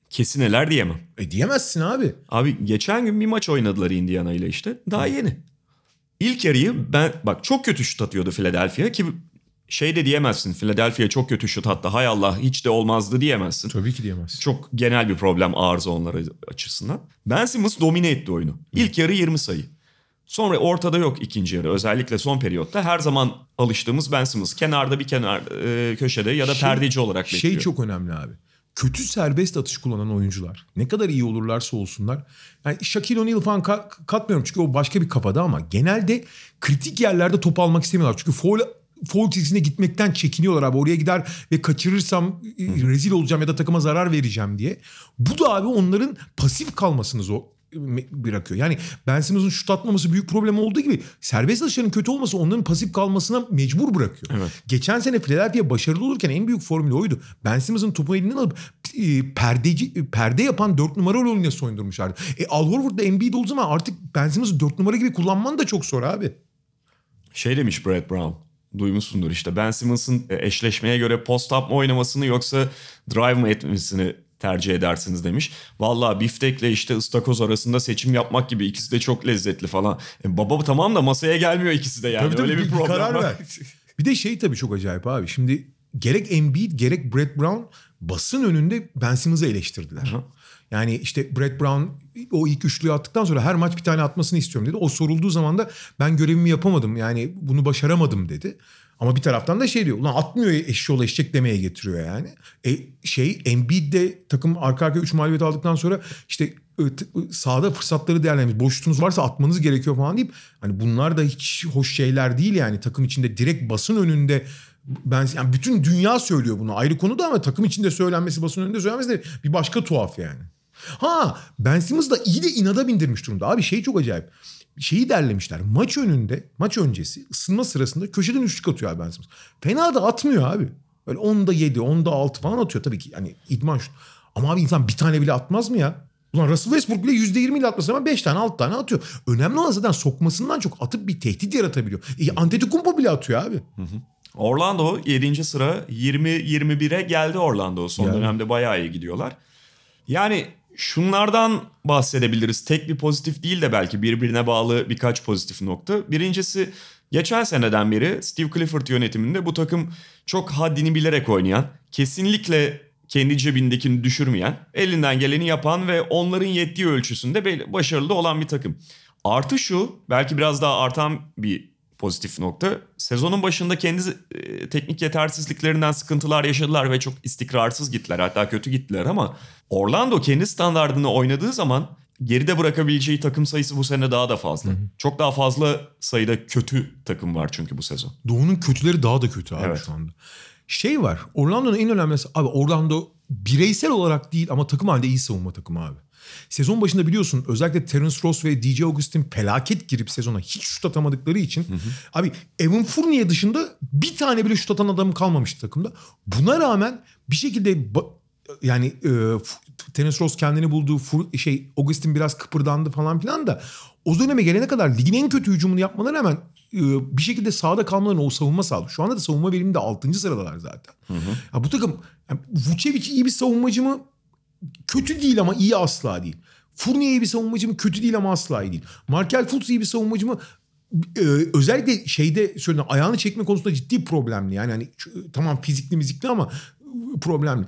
Kesin eler diyemem. Diyemezsin abi. Abi geçen gün bir maç oynadılar Indiana ile işte. Daha yeni. İlk yarıyı bak çok kötü şut atıyordu Philadelphia ki şey de diyemezsin. Philadelphia çok kötü şut attı. Hay Allah hiç de olmazdı diyemezsin. Tabii ki diyemezsin. Çok genel bir problem arıza onlara açısından. Ben Simmons domine etti oyunu. İlk yarı 20 sayı. Sonra ortada yok ikinci yarı. Özellikle son periyotta her zaman alıştığımız Ben Simmons. Kenarda bir kenar köşede ya da perdeci olarak bekliyor. Şey çok önemli abi. Kötü serbest atış kullanan oyuncular. Ne kadar iyi olurlarsa olsunlar. Yani Shaquille O'Neal falan katmıyorum. Çünkü o başka bir kafada ama genelde kritik yerlerde top almak istemiyorlar. Çünkü foul çizgisine gitmekten çekiniyorlar abi. Oraya gider ve kaçırırsam rezil olacağım ya da takıma zarar vereceğim diye. Bu da abi onların pasif kalmasını bırakıyor. Yani Ben Simmons'un şut atmaması büyük problem olduğu gibi serbest atışların kötü olması onların pasif kalmasına mecbur bırakıyor. Evet. Geçen sene Philadelphia başarılı olurken en büyük formülü oydu. Ben Simmons'un topu elinden alıp perde yapan 4 numara rolüne soyundurmuşlardı. Al Horford'la Embiid olduğu zaman artık Ben Simmons'u 4 numara gibi kullanman da çok zor abi. Şey demiş Brad Brown. Duymuşsundur işte Ben Simmons'ın eşleşmeye göre post-up mı oynamasını yoksa drive mı etmesini tercih edersiniz demiş. Valla biftekle işte ıstakoz arasında seçim yapmak gibi ikisi de çok lezzetli falan. Baba tamam da masaya gelmiyor ikisi de yani. Tabii, öyle bir problem karar var. Bir de şey tabii çok acayip abi. Şimdi gerek Embiid gerek Brett Brown basın önünde Ben Simmons'ı eleştirdiler. Hı-hı. Yani işte Brett Brown o ilk üçlüyü attıktan sonra her maç bir tane atmasını istiyorum dedi. O sorulduğu zaman da ben görevimi yapamadım yani bunu başaramadım dedi. Ama bir taraftan da şey diyor ulan atmıyor eşşoğlu eşek demeye getiriyor yani. Embiid de takım arka arkaya 3 mağlubiyet aldıktan sonra işte sahada fırsatları değerlendirmiş. Boşluğunuz varsa atmanız gerekiyor falan deyip hani bunlar da hiç hoş şeyler değil yani takım içinde direkt basın önünde. Ben yani bütün dünya söylüyor bunu ayrı konu da ama takım içinde söylenmesi basın önünde söylenmesi de bir başka tuhaf yani. Ha Ben Simmons da iyi de inada bindirmiş durumda. Abi şey çok acayip. Şeyi derlemişler. Maç öncesi ısınma sırasında köşeden üçlük atıyor abi Ben Simmons. Fena da atmıyor abi. Böyle 10'da 7, 10'da 6 falan atıyor tabii ki. Hani idman şut. Ama abi insan bir tane bile atmaz mı ya? Ulan Russell Westbrook bile %20 ile atmasına ama 5 tane 6 tane atıyor. Önemli olan zaten sokmasından çok atıp bir tehdit yaratabiliyor. Antetokounmpo bile atıyor abi. Hı hı. Orlando 7. sıra 20-21'e geldi Orlando. Son dönemde bayağı iyi gidiyorlar. Yani şunlardan bahsedebiliriz. Tek bir pozitif değil de belki birbirine bağlı birkaç pozitif nokta. Birincisi geçen seneden beri Steve Clifford yönetiminde bu takım çok haddini bilerek oynayan, kesinlikle kendi cebindekini düşürmeyen, elinden geleni yapan ve onların yettiği ölçüsünde başarılı olan bir takım. Artı şu, belki biraz daha artan bir pozitif nokta. Sezonun başında kendi teknik yetersizliklerinden sıkıntılar yaşadılar ve çok istikrarsız gittiler. Hatta kötü gittiler ama Orlando kendi standardını oynadığı zaman geride bırakabileceği takım sayısı bu sene daha da fazla. Hı hı. Çok daha fazla sayıda kötü takım var çünkü bu sezon. Doğu'nun kötüleri daha da kötü abi şu anda. Şey var. Orlando'nun en önemlisi abi Orlando bireysel olarak değil ama takım halinde iyi savunma takımı abi. Sezon başında biliyorsun özellikle Terence Ross ve DJ Augustin felaket girip sezona hiç şut atamadıkları için abi Evan Fournier dışında bir tane bile şut atan adam kalmamıştı takımda. Buna rağmen bir şekilde Terence Ross kendini buldu, Augustin biraz kıpırdandı falan filan da o döneme gelene kadar ligin en kötü hücumunu yapmalarına rağmen bir şekilde sahada kalmalarına o savunma sağladı. Şu anda da savunma veriminde 6. sıradalar zaten. Ya bu takım Vučević iyi bir savunmacı mı? Kötü değil ama iyi asla değil. Fournier iyi bir savunmacı mı? Kötü değil ama asla iyi değil. Markelle Fultz iyi bir savunmacı mı? Özellikle ayağını çekme konusunda ciddi problemli. Yani hani tamam fizikli ama problemli.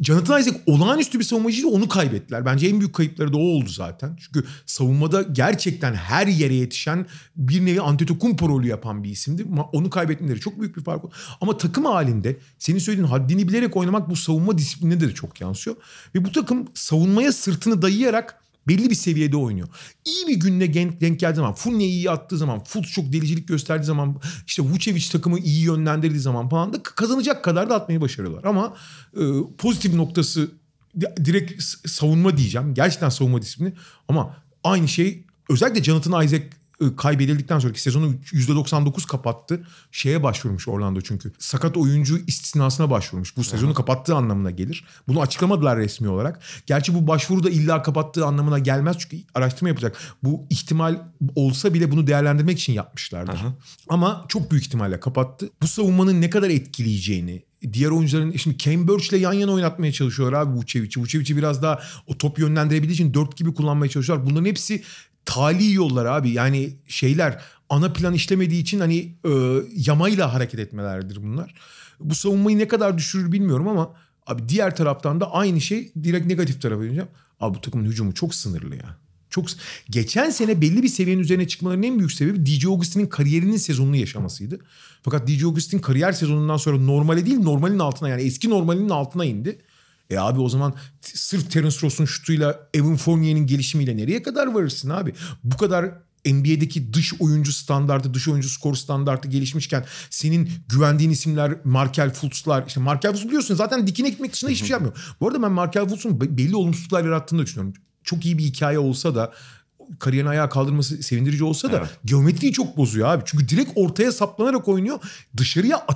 Jonathan Isaac olağanüstü bir savunmacıydı, onu kaybettiler. Bence en büyük kayıpları da o oldu zaten. Çünkü savunmada gerçekten her yere yetişen bir nevi Antetokounmpo rolü yapan bir isimdi. Onu kaybetmeleri çok büyük bir fark oldu. Ama takım halinde senin söylediğin haddini bilerek oynamak bu savunma disiplinine de çok yansıyor. Ve bu takım savunmaya sırtını dayayarak belli bir seviyede oynuyor. İyi bir günle denk geldiği zaman, Fournier iyi attığı zaman, Fultz çok delicilik gösterdiği zaman, işte Vučević takımı iyi yönlendirdiği zaman falan da kazanacak kadar da atmayı başarıyorlar. Ama pozitif noktası direkt savunma diyeceğim. Gerçekten savunma disiplini. Ama aynı şey özellikle Jonathan Isaac kaybedildikten sonraki sezonu %99 kapattı. Şeye başvurmuş Orlando çünkü. Sakat oyuncu istisnasına başvurmuş. Bu sezonu kapattığı anlamına gelir. Bunu açıklamadılar resmi olarak. Gerçi bu başvuru da illa kapattığı anlamına gelmez. Çünkü araştırma yapacak. Bu ihtimal olsa bile bunu değerlendirmek için yapmışlardır. Aha. Ama çok büyük ihtimalle kapattı. Bu savunmanın ne kadar etkileyeceğini... Diğer oyuncuların şimdi Cambridge'le yan yana oynatmaya çalışıyorlar abi Vučević'i. Vučević'i biraz daha o top yönlendirebildiği için 4 gibi kullanmaya çalışıyorlar. Bunların hepsi tali yollar abi. Yani şeyler ana plan işlemediği için hani yamayla hareket etmelerdir bunlar. Bu savunmayı ne kadar düşürür bilmiyorum ama abi diğer taraftan da aynı şey direkt negatif tarafa döneceğim. Abi bu takımın hücumu çok sınırlı ya. Çok geçen sene belli bir seviyenin üzerine çıkmalarının en büyük sebebi DJ Augustin'in kariyerinin sezonunu yaşamasıydı. Fakat DJ Augustin kariyer sezonundan sonra normale değil normalin altına yani eski normalinin altına indi. E abi o zaman sırf Terence Ross'un şutuyla Evan Fournier'in gelişimiyle nereye kadar varırsın abi? Bu kadar NBA'deki dış oyuncu standartı, dış oyuncu skor standartı gelişmişken senin güvendiğin isimler Markelle Fultz'lar. İşte Markelle Fultz biliyorsun zaten dikine gitmek dışında hiçbir şey yapmıyor. Bu arada ben Markelle Fultz'un belli olumsuzluklar yarattığını düşünüyorum. Çok iyi bir hikaye olsa da kariyerini ayağa kaldırması sevindirici olsa da geometriyi çok bozuyor abi. Çünkü direkt ortaya saplanarak oynuyor. Dışarıya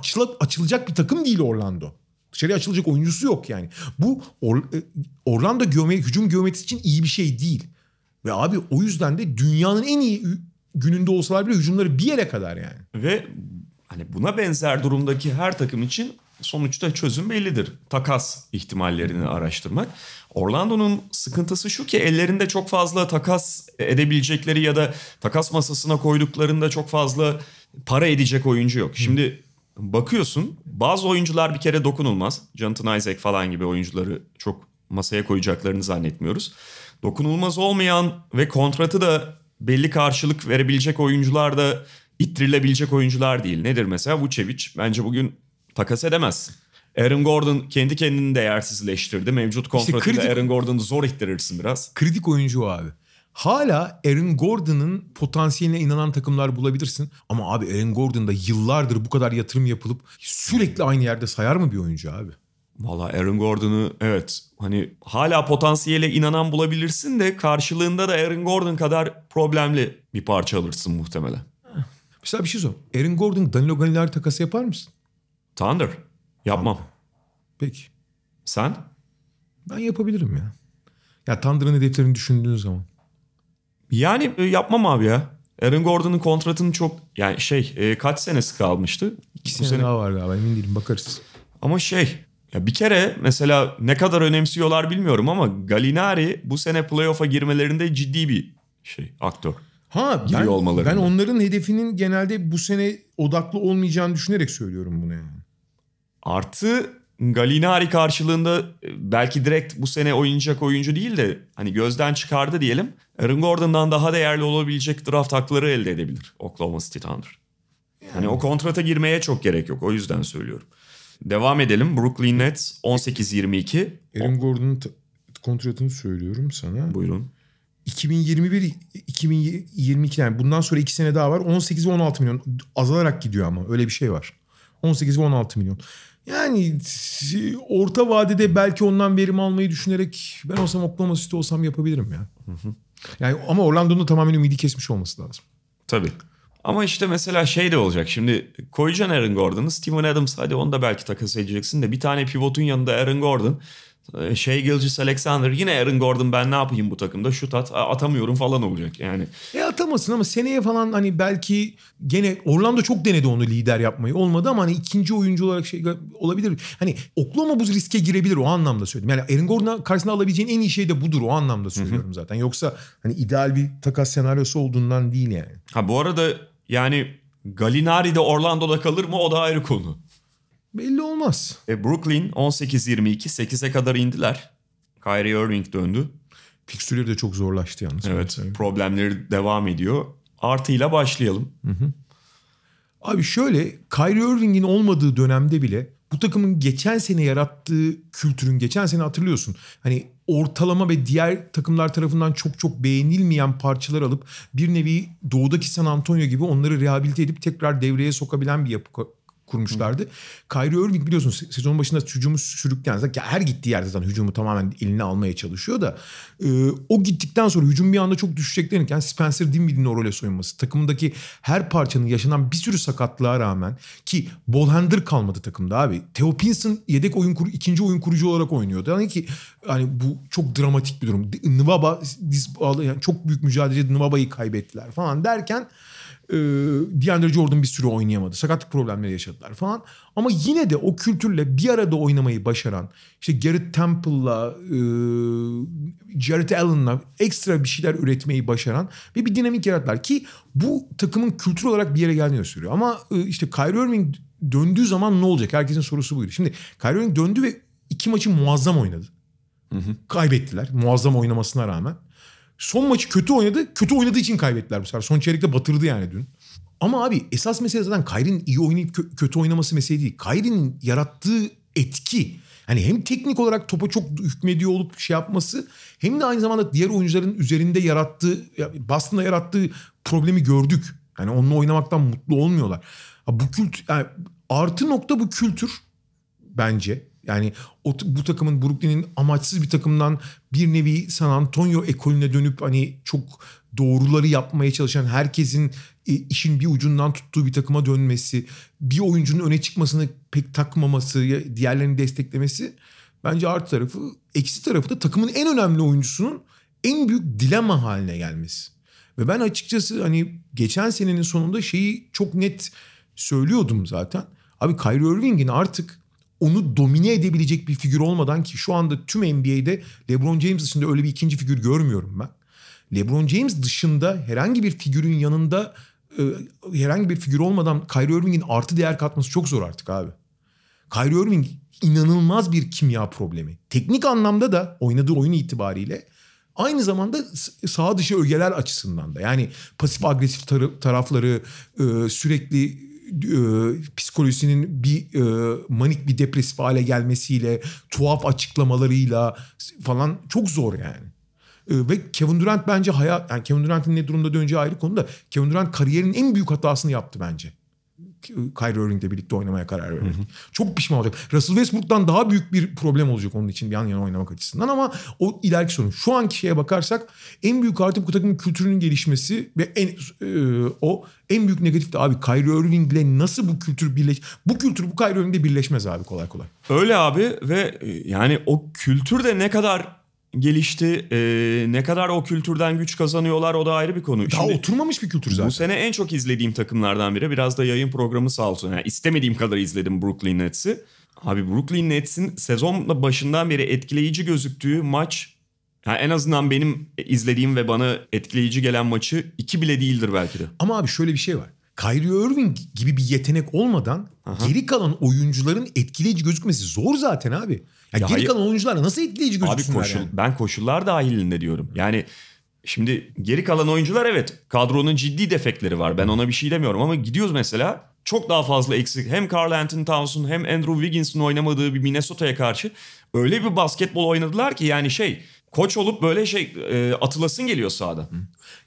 açılacak bir takım değil Orlando. Dışarıya açılacak oyuncusu yok yani. Bu Orlando hücum geometrisi için iyi bir şey değil. Ve abi o yüzden de dünyanın en iyi gününde olsalar bile hücumları bir yere kadar yani. Ve hani buna benzer durumdaki her takım için sonuçta çözüm bellidir. Takas ihtimallerini araştırmak. Orlando'nun sıkıntısı şu ki ellerinde çok fazla takas edebilecekleri ya da takas masasına koyduklarında çok fazla para edecek oyuncu yok. Şimdi bakıyorsun bazı oyuncular bir kere dokunulmaz. Jonathan Isaac falan gibi oyuncuları çok masaya koyacaklarını zannetmiyoruz. Dokunulmaz olmayan ve kontratı da belli karşılık verebilecek oyuncular da ittirilebilecek oyuncular değil. Nedir mesela Vučević? Bence bugün takas edemezsin. Aaron Gordon kendi kendini değersizleştirdi. Mevcut kontratıyla işte Aaron Gordon'u zor ittirirsin biraz. Kritik oyuncu abi. Hala Aaron Gordon'ın potansiyeline inanan takımlar bulabilirsin. Ama abi Aaron Gordon'da yıllardır bu kadar yatırım yapılıp sürekli aynı yerde sayar mı bir oyuncu abi? Vallahi Aaron Gordon'u evet hani hala potansiyele inanan bulabilirsin de karşılığında da Aaron Gordon kadar problemli bir parça alırsın muhtemelen. Mesela bir şey sor. Aaron Gordon Danilo Gallinari takası yapar mısın? Thunder. Yapmam. Peki. Sen? Ben yapabilirim ya. Ya Thunder'ın hedeflerini düşündüğün zaman. Yani yapmam abi ya. Aaron Gordon'un kontratının çok... Yani kaç senesi kalmıştı? 2 sene daha vardı abi emin değilim bakarız. Ama ya bir kere mesela ne kadar önemsiyorlar bilmiyorum ama Gallinari bu sene playoff'a girmelerinde ciddi bir aktör. Ben onların hedefinin genelde bu sene odaklı olmayacağını düşünerek söylüyorum bunu yani. Artı Gallinari karşılığında belki direkt bu sene oynayacak oyuncu değil de hani gözden çıkardı diyelim. Aaron Gordon'dan daha değerli olabilecek draft hakları elde edebilir Oklahoma City Thunder. Yani o kontrata girmeye çok gerek yok. O yüzden söylüyorum. Devam edelim. Brooklyn Nets 18-22. Aaron Gordon'un kontratını söylüyorum sana. Buyurun. 2021-2022 yani bundan sonra 2 sene daha var. 18 ve 16 milyon azalarak gidiyor ama öyle bir şey var. 18 ve 16 milyon. Yani orta vadede belki ondan verim almayı düşünerek ben olsam Oklahoma City olsam yapabilirim ya. Yani ama Orlando'nun tamamen ümidi kesmiş olması lazım. Tabii. Ama işte mesela de olacak. Şimdi koyacaksın Aaron Gordon'u. Steven Adams hadi onu da belki takas edeceksin de bir tane pivotun yanında Aaron Gordon. Gilgeous-Alexander yine Aaron Gordon ben ne yapayım bu takımda şut atamıyorum falan olacak yani. Atamasın ama seneye falan hani belki gene Orlando çok denedi onu lider yapmayı olmadı ama hani ikinci oyuncu olarak olabilir. Hani Oklahoma bu riske girebilir o anlamda söyledim. Yani Aaron Gordon'a karşısına alabileceğin en iyi şey de budur o anlamda söylüyorum zaten. Yoksa hani ideal bir takas senaryosu olduğundan değil yani. Ha bu arada yani Gallinari de Orlando'da kalır mı o da ayrı konu. Belli olmaz. Brooklyn 18-22 8'e kadar indiler. Kyrie Irving döndü. Fikstürleri de çok zorlaştı yalnız. Evet problemleri devam ediyor. Artıyla başlayalım. Abi Kyrie Irving'in olmadığı dönemde bile bu takımın geçen sene yarattığı kültürün geçen sene hatırlıyorsun. Hani ortalama ve diğer takımlar tarafından çok beğenilmeyen parçalar alıp bir nevi doğudaki San Antonio gibi onları rehabilite edip tekrar devreye sokabilen bir yapı kurmuşlardı. Hı. Kyrie Irving biliyorsun sezon başında hücumu sürükleyen, her gittiği yerde zaten hücumu tamamen eline almaya çalışıyor da o gittikten sonra hücum bir anda çok düşecek denirken Spencer Dinwiddie'nin o role soyunması, takımındaki her parçanın yaşanan bir sürü sakatlığa rağmen ki ball handler kalmadı takımda abi. Theo Pinson yedek ikinci oyun kurucu olarak oynuyordu. Yani ki hani bu çok dramatik bir durum. Nwaba yani çok büyük mücadelede Nwaba'yı kaybettiler falan derken DeAndre Jordan bir süre oynayamadı. Sakatlık problemleri yaşadılar falan. Ama yine de o kültürle bir arada oynamayı başaran işte Garrett Temple'la Jarrett Allen'la ekstra bir şeyler üretmeyi başaran ve bir dinamik yarattılar ki bu takımın kültür olarak bir yere geldiğini söylüyor. Ama işte Kyrie Irving döndüğü zaman ne olacak? Herkesin sorusu buydu. Şimdi Kyrie Irving döndü ve iki maçı muazzam oynadı. Hı hı. Kaybettiler muazzam oynamasına rağmen. Son maçı kötü oynadı. Kötü oynadığı için kaybettiler bu sefer. Son çeyrekte batırdı yani dün. Ama abi esas mesele zaten Kyrie'nin iyi oynayıp kötü oynaması mesele değil. Kyrie'nin yarattığı etki. Hani hem teknik olarak topa çok hükmediyor olup şey yapması hem de aynı zamanda diğer oyuncuların üzerinde yarattığı, Boston'da yarattığı problemi gördük. Yani onunla oynamaktan mutlu olmuyorlar. Bu kültür, yani artı nokta bu kültür bence. Yani bu takımın Brooklyn'in amaçsız bir takımdan bir nevi San Antonio ekolüne dönüp hani çok doğruları yapmaya çalışan herkesin işin bir ucundan tuttuğu bir takıma dönmesi, bir oyuncunun öne çıkmasını pek takmaması, diğerlerini desteklemesi bence artı tarafı. Eksi tarafı da takımın en önemli oyuncusunun en büyük dilema haline gelmesi. Ve ben açıkçası hani geçen senenin sonunda şeyi çok net söylüyordum zaten. Abi Kyrie Irving'in artık onu domine edebilecek bir figür olmadan ki şu anda tüm NBA'de LeBron James dışında öyle bir ikinci figür görmüyorum ben. LeBron James dışında herhangi bir figürün yanında herhangi bir figür olmadan Kyrie Irving'in artı değer katması çok zor artık abi. Kyrie Irving inanılmaz bir kimya problemi. Teknik anlamda da oynadığı oyun itibariyle aynı zamanda saha dışı ögeler açısından da yani pasif agresif tarafları sürekli psikolojisinin bir manik bir depresif hale gelmesiyle tuhaf açıklamalarıyla falan çok zor yani. Ve Kevin Durant bence yani Kevin Durant'in ne durumda döneceği ayrı konu da Kevin Durant kariyerinin en büyük hatasını yaptı bence. Kyrie Irving'le birlikte oynamaya karar verdi. Çok pişman olacak. Russell Westbrook'tan daha büyük bir problem olacak onun için yan yana oynamak açısından ama o ileriki sorun. Şu anki şeye bakarsak en büyük artı bu takımın kültürünün gelişmesi ve en büyük negatif de abi Kyrie Irving'le nasıl bu kültür bu kültür bu Kyrie Irving'le birleşmez abi kolay kolay. Öyle abi ve yani o kültür de ne kadar gelişti. Ne kadar o kültürden güç kazanıyorlar o da ayrı bir konu. Daha oturmamış bir kültür zaten. Bu sene en çok izlediğim takımlardan biri. Biraz da yayın programı sağ olsun. Yani istemediğim kadar izledim Brooklyn Nets'i. Abi Brooklyn Nets'in sezonla başından beri etkileyici gözüktüğü maç yani en azından benim izlediğim ve bana etkileyici gelen maçı iki bile değildir belki de. Ama abi şöyle bir şey var. Kyrie Irving gibi bir yetenek olmadan geri kalan oyuncuların etkileyici gözükmesi zor zaten abi. Ya geri kalan oyuncularla nasıl etkileyici gözüksünler yani? Ben koşullar dahilinde diyorum. Yani şimdi geri kalan oyuncular evet kadronun ciddi defekleri var. Ben ona bir şey demiyorum ama gidiyoruz mesela çok daha fazla eksik. Hem Karl Anthony Towns'un hem Andrew Wiggins'in oynamadığı bir Minnesota'ya karşı öyle bir basketbol oynadılar ki yani koç olup böyle atılasın geliyor sahada.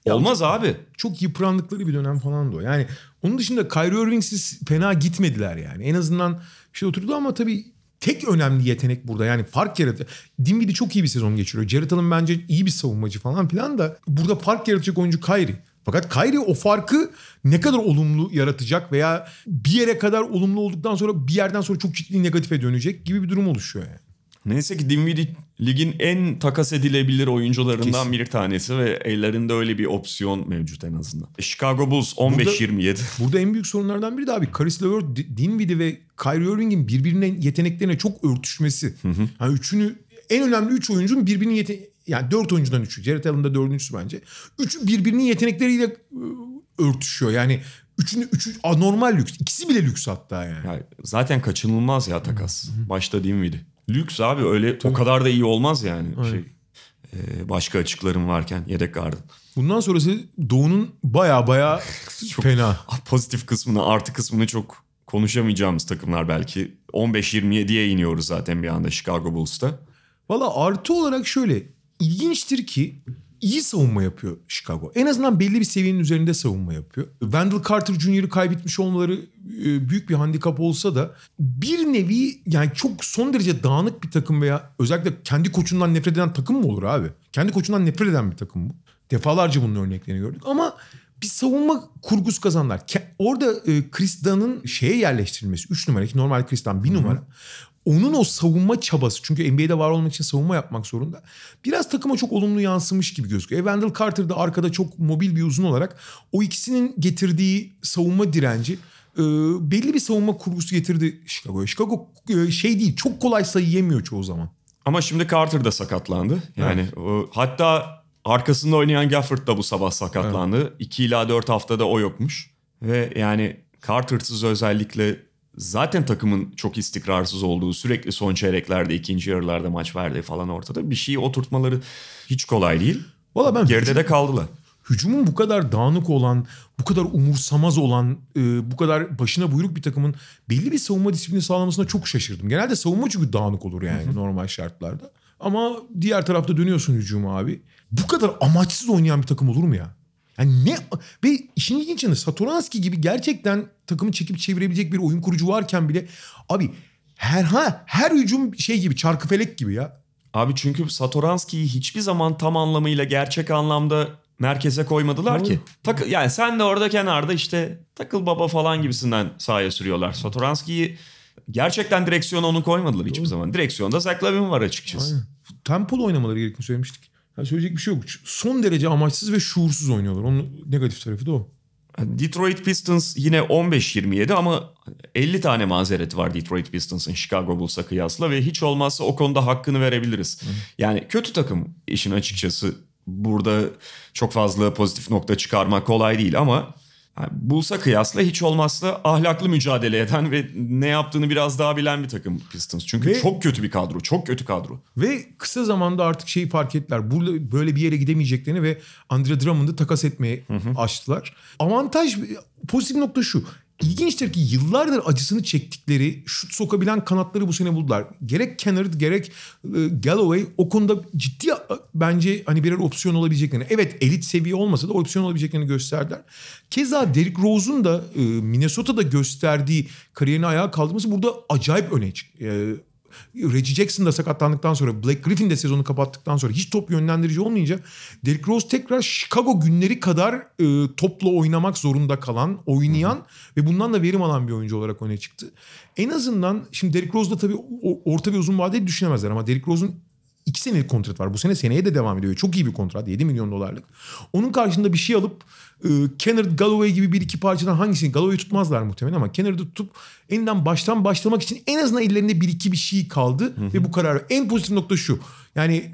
Olmaz abi. Çok yıprandıkları bir dönem falan da o. Yani onun dışında Kyrie Irving'siz fena gitmediler yani. En azından oturdu ama tabii tek önemli yetenek burada yani fark yaratıyor. Dinwiddie çok iyi bir sezon geçiriyor. Jarrett Allen bence iyi bir savunmacı falan filan da burada fark yaratacak oyuncu Kyrie. Fakat Kyrie o farkı ne kadar olumlu yaratacak veya bir yere kadar olumlu olduktan sonra bir yerden sonra çok ciddi negatife dönecek gibi bir durum oluşuyor yani. Neyse ki Dinwiddie ligin en takas edilebilir oyuncularından bir tanesi ve ellerinde öyle bir opsiyon mevcut en azından. Chicago Bulls 15-27. Burada en büyük sorunlardan biri de abi Caris LeVert, Dinwiddie ve Kyrie Irving'in birbirine yeteneklerine çok örtüşmesi. Yani üçünü en önemli üç oyuncunun birbirinin yani dört oyuncudan üçü. Jarrett Allen'da dördüncüsü bence. Üçü birbirinin yetenekleriyle örtüşüyor yani. Üçü anormal lüks. İkisi bile lüks hatta yani. Ya zaten kaçınılmaz ya takas. Başta Dinwiddie. Lüks abi öyle tabii. O kadar da iyi olmaz yani. Başka açıklarım varken yedek gardı. Bundan sonrası Doğu'nun baya fena. Pozitif kısmını artı kısmını çok konuşamayacağımız takımlar belki. 15-27'ye iniyoruz zaten bir anda Chicago Bulls'ta. Valla artı olarak şöyle ilginçtir ki iyi savunma yapıyor Chicago. En azından belli bir seviyenin üzerinde savunma yapıyor. Wendell Carter Jr.'ı kaybetmiş olmaları büyük bir handikap olsa da bir nevi yani çok son derece dağınık bir takım veya özellikle kendi koçundan nefret eden takım mı olur abi? Kendi koçundan nefret eden bir takım bu. Defalarca bunun örneklerini gördük ama bir savunma kurgusu kazanlar. Orada Chris Dunn'ın şeye yerleştirilmesi 3 numara ki normal Chris Dunn 1 numara. Onun o savunma çabası çünkü NBA'de var olmak için savunma yapmak zorunda. Biraz takıma çok olumlu yansımış gibi gözüküyor. Wendell Carter da arkada çok mobil bir uzun olarak o ikisinin getirdiği savunma direnci belli bir savunma kurgusu getirdi Chicago'ya. Chicago şey değil çok kolay sayı yemiyor çoğu zaman. Ama şimdi Carter da sakatlandı. Yani evet. Hatta arkasında oynayan Gafford da bu sabah sakatlandı. Evet. 2 ila 4 haftada o yokmuş. Ve yani Carter'sız özellikle... Zaten takımın çok istikrarsız olduğu, sürekli son çeyreklerde, ikinci yarılarda maç verdiği falan ortada. Bir şeyi oturtmaları hiç kolay değil. Vallahi ben geride de kaldılar. Hücumun bu kadar dağınık olan, bu kadar umursamaz olan, bu kadar başına buyruk bir takımın belli bir savunma disiplini sağlamasına çok şaşırdım. Genelde savunma çünkü dağınık olur yani normal şartlarda. Ama diğer tarafta dönüyorsun hücuma abi. Bu kadar amaçsız oynayan bir takım olur mu ya? Yani ne ve işin ilginç yanı Satoranski gibi gerçekten takımı çekip çevirebilecek bir oyun kurucu varken bile abi her hücum şey gibi çarkıfelek gibi ya. Abi çünkü Satoranski'yi hiçbir zaman tam anlamıyla gerçek anlamda merkeze koymadılar ki. Yani sen de orada kenarda işte takıl baba falan gibisinden sahaya sürüyorlar. Satoranski'yi gerçekten direksiyona onu koymadılar hiçbir zaman. Direksiyonda Zach LaVine var açıkçası. Aynen. Tempolu oynamaları gerektiğini söylemiştik. Yani söyleyecek bir şey yok. Son derece amaçsız ve şuursuz oynuyorlar. Onun negatif tarafı da o. Detroit Pistons yine 15-27 ama 50 tane mazereti var Detroit Pistons'ın Chicago Bulls'a kıyasla ve hiç olmazsa o konuda hakkını verebiliriz. Yani kötü takım işin açıkçası. Burada çok fazla pozitif nokta çıkarmak kolay değil ama yani Bulls'a kıyasla hiç olmazsa ahlaklı mücadele eden ve ne yaptığını biraz daha bilen bir takım Pistons. Çünkü çok kötü bir kadro, çok kötü kadro. Ve kısa zamanda artık şeyi fark ettiler. Burada böyle bir yere gidemeyeceklerini ve Andre Drummond'u takas etmeye açtılar. Avantaj, pozitif nokta şu. İlginçtir ki yıllardır acısını çektikleri şut sokabilen kanatları bu sene buldular. Gerek Kennard gerek Galloway o konuda ciddi bence hani birer opsiyon olabileceklerini. Evet elit seviye olmasa da opsiyon olabileceklerini gösterdiler. Keza Derrick Rose'un da Minnesota'da gösterdiği kariyerini ayağa kaldırması burada acayip öne çıkıyor. Reggie Jackson da sakatlandıktan sonra Blake Griffin de sezonu kapattıktan sonra hiç top yönlendirici olmayınca Derrick Rose tekrar Chicago günleri kadar topla oynamak zorunda kalan, oynayan ve bundan da verim alan bir oyuncu olarak öne çıktı. En azından şimdi Derrick Rose'da tabii orta ve uzun vadeli düşünemezler ama Derrick Rose'un 2 senelik kontrat var. Bu sene seneye de devam ediyor. Çok iyi bir kontrat. 7 milyon dolarlık. Onun karşında bir şey alıp Kennard, Galloway gibi bir iki parçadan hangisini? Galloway'ı tutmazlar muhtemelen ama Kennard'ı tutup elinden baştan başlamak için en azından ellerinde bir iki bir şey kaldı. Ve bu karar. En pozitif nokta şu. Yani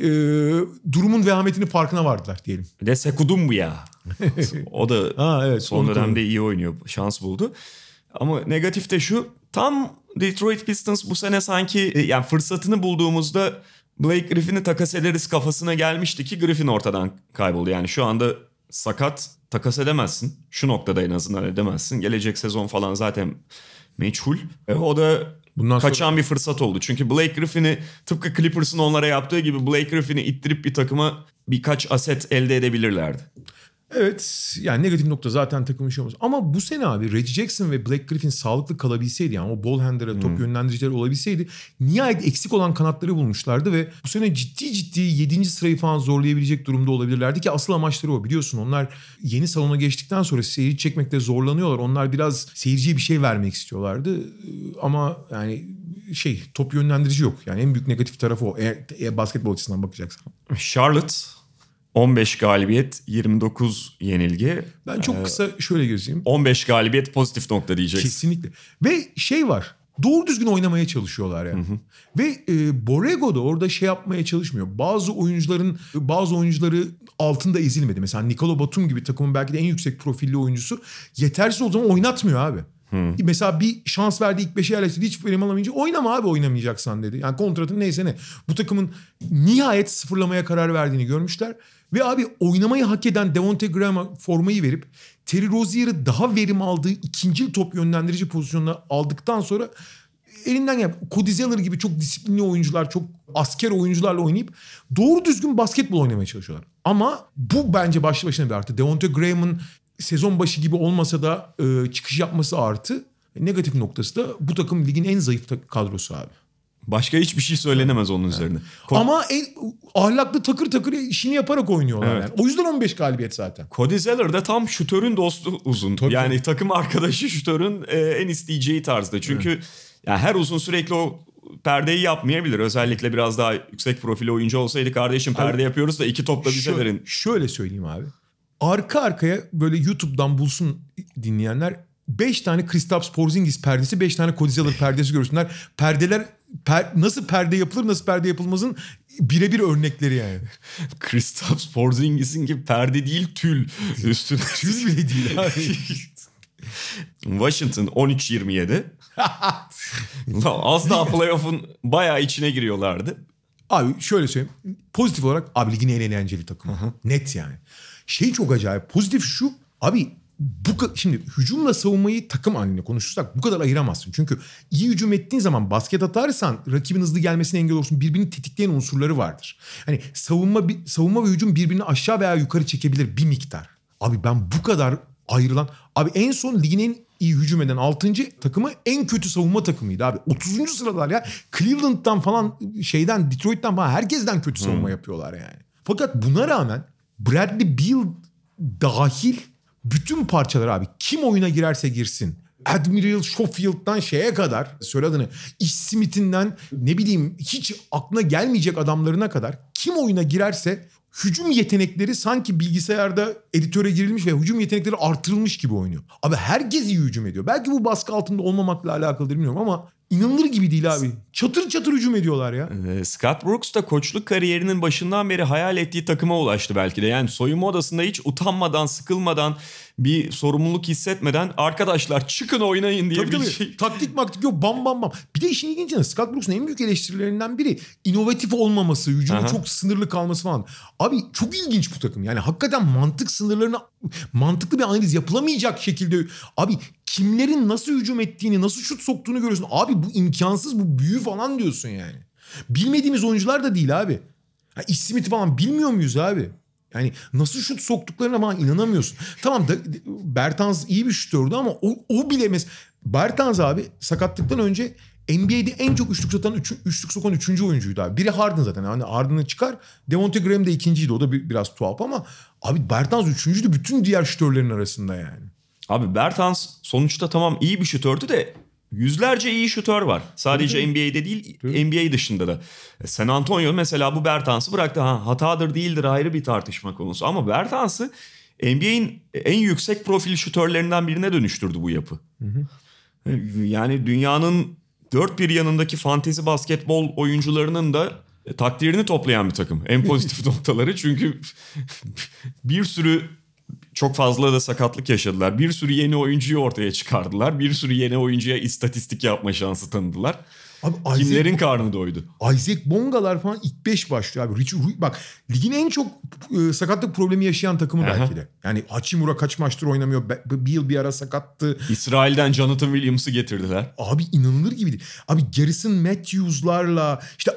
durumun vehametinin farkına vardılar diyelim. De Sekudum bu ya. O da evet, son dönemde iyi oynuyor. Şans buldu. Ama negatif de şu. Tam Detroit Pistons bu sene sanki yani fırsatını bulduğumuzda Blake Griffin'i takas ederiz kafasına gelmişti ki Griffin ortadan kayboldu. Yani şu anda sakat takas edemezsin. Şu noktada en azından edemezsin. Gelecek sezon falan zaten meçhul. O da bundan kaçan sonra... bir fırsat oldu. Çünkü Blake Griffin'i tıpkı Clippers'ın onlara yaptığı gibi Blake Griffin'i ittirip bir takıma birkaç aset elde edebilirlerdi. Evet yani negatif nokta zaten takım işi olmaz. Ama bu sene abi Reggie Jackson ve Blake Griffin sağlıklı kalabilseydi yani o ball handler'a top yönlendiriciler olabilseydi nihayet eksik olan kanatları bulmuşlardı ve bu sene ciddi 7. sırayı falan zorlayabilecek durumda olabilirlerdi ki asıl amaçları o biliyorsun onlar yeni salona geçtikten sonra seyirci çekmekte zorlanıyorlar. Onlar biraz seyirciye bir şey vermek istiyorlardı ama yani top yönlendirici yok yani en büyük negatif tarafı o basketbol açısından bakacaksan. Charlotte 15 galibiyet, 29 yenilgi. Ben çok kısa şöyle gözeyim. 15 galibiyet pozitif nokta diyeceksin. Kesinlikle. Ve var. Doğru düzgün oynamaya çalışıyorlar yani. Ve Borrego da orada yapmaya çalışmıyor. Bazı oyuncuları altında ezilmedi. Mesela Nikola Batum gibi takımın belki de en yüksek profilli oyuncusu yetersiz o zaman oynatmıyor abi. Mesela bir şans verdi ilk 5'e yerleştirdi hiç verim alamayınca oynama abi oynamayacaksan dedi. Yani kontratın neyse ne. Bu takımın nihayet sıfırlamaya karar verdiğini görmüşler. Ve abi oynamayı hak eden Devonte Graham'a formayı verip Terry Rozier'i daha verim aldığı ikinci top yönlendirici pozisyonuna aldıktan sonra elinden yap. Cody Zeller gibi çok disiplinli oyuncular, çok asker oyuncularla oynayıp doğru düzgün basketbol oynamaya çalışıyorlar. Ama bu bence başlı başına bir artı. Devonta Graham'ın sezon başı gibi olmasa da çıkış yapması artı. Negatif noktası da bu takım ligin en zayıf kadrosu abi. Başka hiçbir şey söylenemez onun üzerine. Ama ahlaklı takır takır işini yaparak oynuyorlar. Evet. Yani. O yüzden 15 galibiyet zaten. Cody Zeller de tam şutörün dostu uzun. Tabii. Yani takım arkadaşı şutörün en isteyeceği tarzda. Çünkü evet. Yani her uzun sürekli o perdeyi yapmayabilir. Özellikle biraz daha yüksek profili oyuncu olsaydı kardeşim abi, perde yapıyoruz da iki topla bize verin. Şöyle söyleyeyim abi. Arka arkaya böyle YouTube'dan bulsun dinleyenler. 5 tane Kristaps Porzingis perdesi, 5 tane Cody Zeller perdesi görsünler. Perdeler nasıl perde yapılır, nasıl perde yapılmazın birebir örnekleri yani. Kristaps Porzingis'in gibi perde değil, tül. Üstüne tül bile değil abi. Washington 13-27. Az daha playoff'un bayağı içine giriyorlardı. Abi şöyle söyleyeyim. Pozitif olarak abi ligin en eğlenceli takımı. Aha. Net yani. Şey çok acayip. Pozitif şu. Abi şimdi hücumla savunmayı takım haline konuşursak bu kadar ayıramazsın. Çünkü iyi hücum ettiğin zaman basket atarsan rakibin hızlı gelmesine engel olursun. Birbirini tetikleyen unsurları vardır. Hani savunma ve hücum birbirini aşağı veya yukarı çekebilir bir miktar. Abi ben bu kadar ayrılan... Abi en son ligin en iyi hücum eden 6. takımı en kötü savunma takımıydı abi. 30. sıralar ya. Cleveland'dan falan Detroit'tan falan herkesten kötü savunma yapıyorlar yani. Fakat buna rağmen Bradley Beal dahil... Bütün parçalar abi, kim oyuna girerse girsin. Admiral Schofield'dan şeye kadar, söyle adını, Ish Smith'inden ne bileyim hiç aklına gelmeyecek adamlarına kadar kim oyuna girerse hücum yetenekleri sanki bilgisayarda editöre girilmiş ve hücum yetenekleri artırılmış gibi oynuyor. Abi herkes iyi hücum ediyor. Belki bu baskı altında olmamakla alakalıdır bilmiyorum ama inanılır gibi değil abi. Çatır çatır hücum ediyorlar ya. Scott Brooks da koçluk kariyerinin başından beri hayal ettiği takıma ulaştı belki de. Yani soyunma odasında hiç utanmadan, sıkılmadan, bir sorumluluk hissetmeden arkadaşlar çıkın oynayın diye tabii. Şey. Taktik maktik yok, bam bam bam. Bir de işin ilginci Scott Brooks'un en büyük eleştirilerinden biri inovatif olmaması, hücumun çok sınırlı kalması falan. Abi çok ilginç bu takım. Yani hakikaten mantık sınırlarına mantıklı bir analiz yapılamayacak şekilde. Abi kimlerin nasıl hücum ettiğini, nasıl şut soktuğunu görüyorsun. Abi bu imkansız, bu büyü falan diyorsun yani. Bilmediğimiz oyuncular da değil abi. Ya Ish Smith falan bilmiyor muyuz abi? Yani nasıl şut soktuklarına falan inanamıyorsun. Tamam da Bertans iyi bir şutördü ama o bilemez. Bertans abi sakatlıktan önce NBA'de en çok üçlük sokan 3. oyuncuydu abi. Biri Harden zaten. Yani Harden'a çıkar. Devonta Graham da 2.'ydi. O da biraz tuhaf ama abi Bertans 3.'dü bütün diğer şutörlerin arasında yani. Abi Bertans sonuçta tamam iyi bir şutördü de yüzlerce iyi şutör var. Sadece NBA'de değil, NBA dışında da. San Antonio mesela bu Bertans'ı bıraktı. Hatadır değildir ayrı bir tartışma konusu. Ama Bertans'ı NBA'in en yüksek profil şutörlerinden birine dönüştürdü bu yapı. Yani dünyanın dört bir yanındaki fantezi basketbol oyuncularının da takdirini toplayan bir takım. En pozitif noktaları çünkü bir sürü... Çok fazla da sakatlık yaşadılar. Bir sürü yeni oyuncuyu ortaya çıkardılar. Bir sürü yeni oyuncuya istatistik yapma şansı tanıdılar. Abi, kimlerin karnı doydu? Isaac Bongalar falan ilk 5 başlıyor abi. Bak ligin en çok sakatlık problemi yaşayan takımı belki de. Yani Hachimura kaç maçtır oynamıyor. Beal bir ara sakattı. İsrail'den Jonathan Williams'ı getirdiler. Abi inanılır gibi değil. Abi Garrison Matthews'larla işte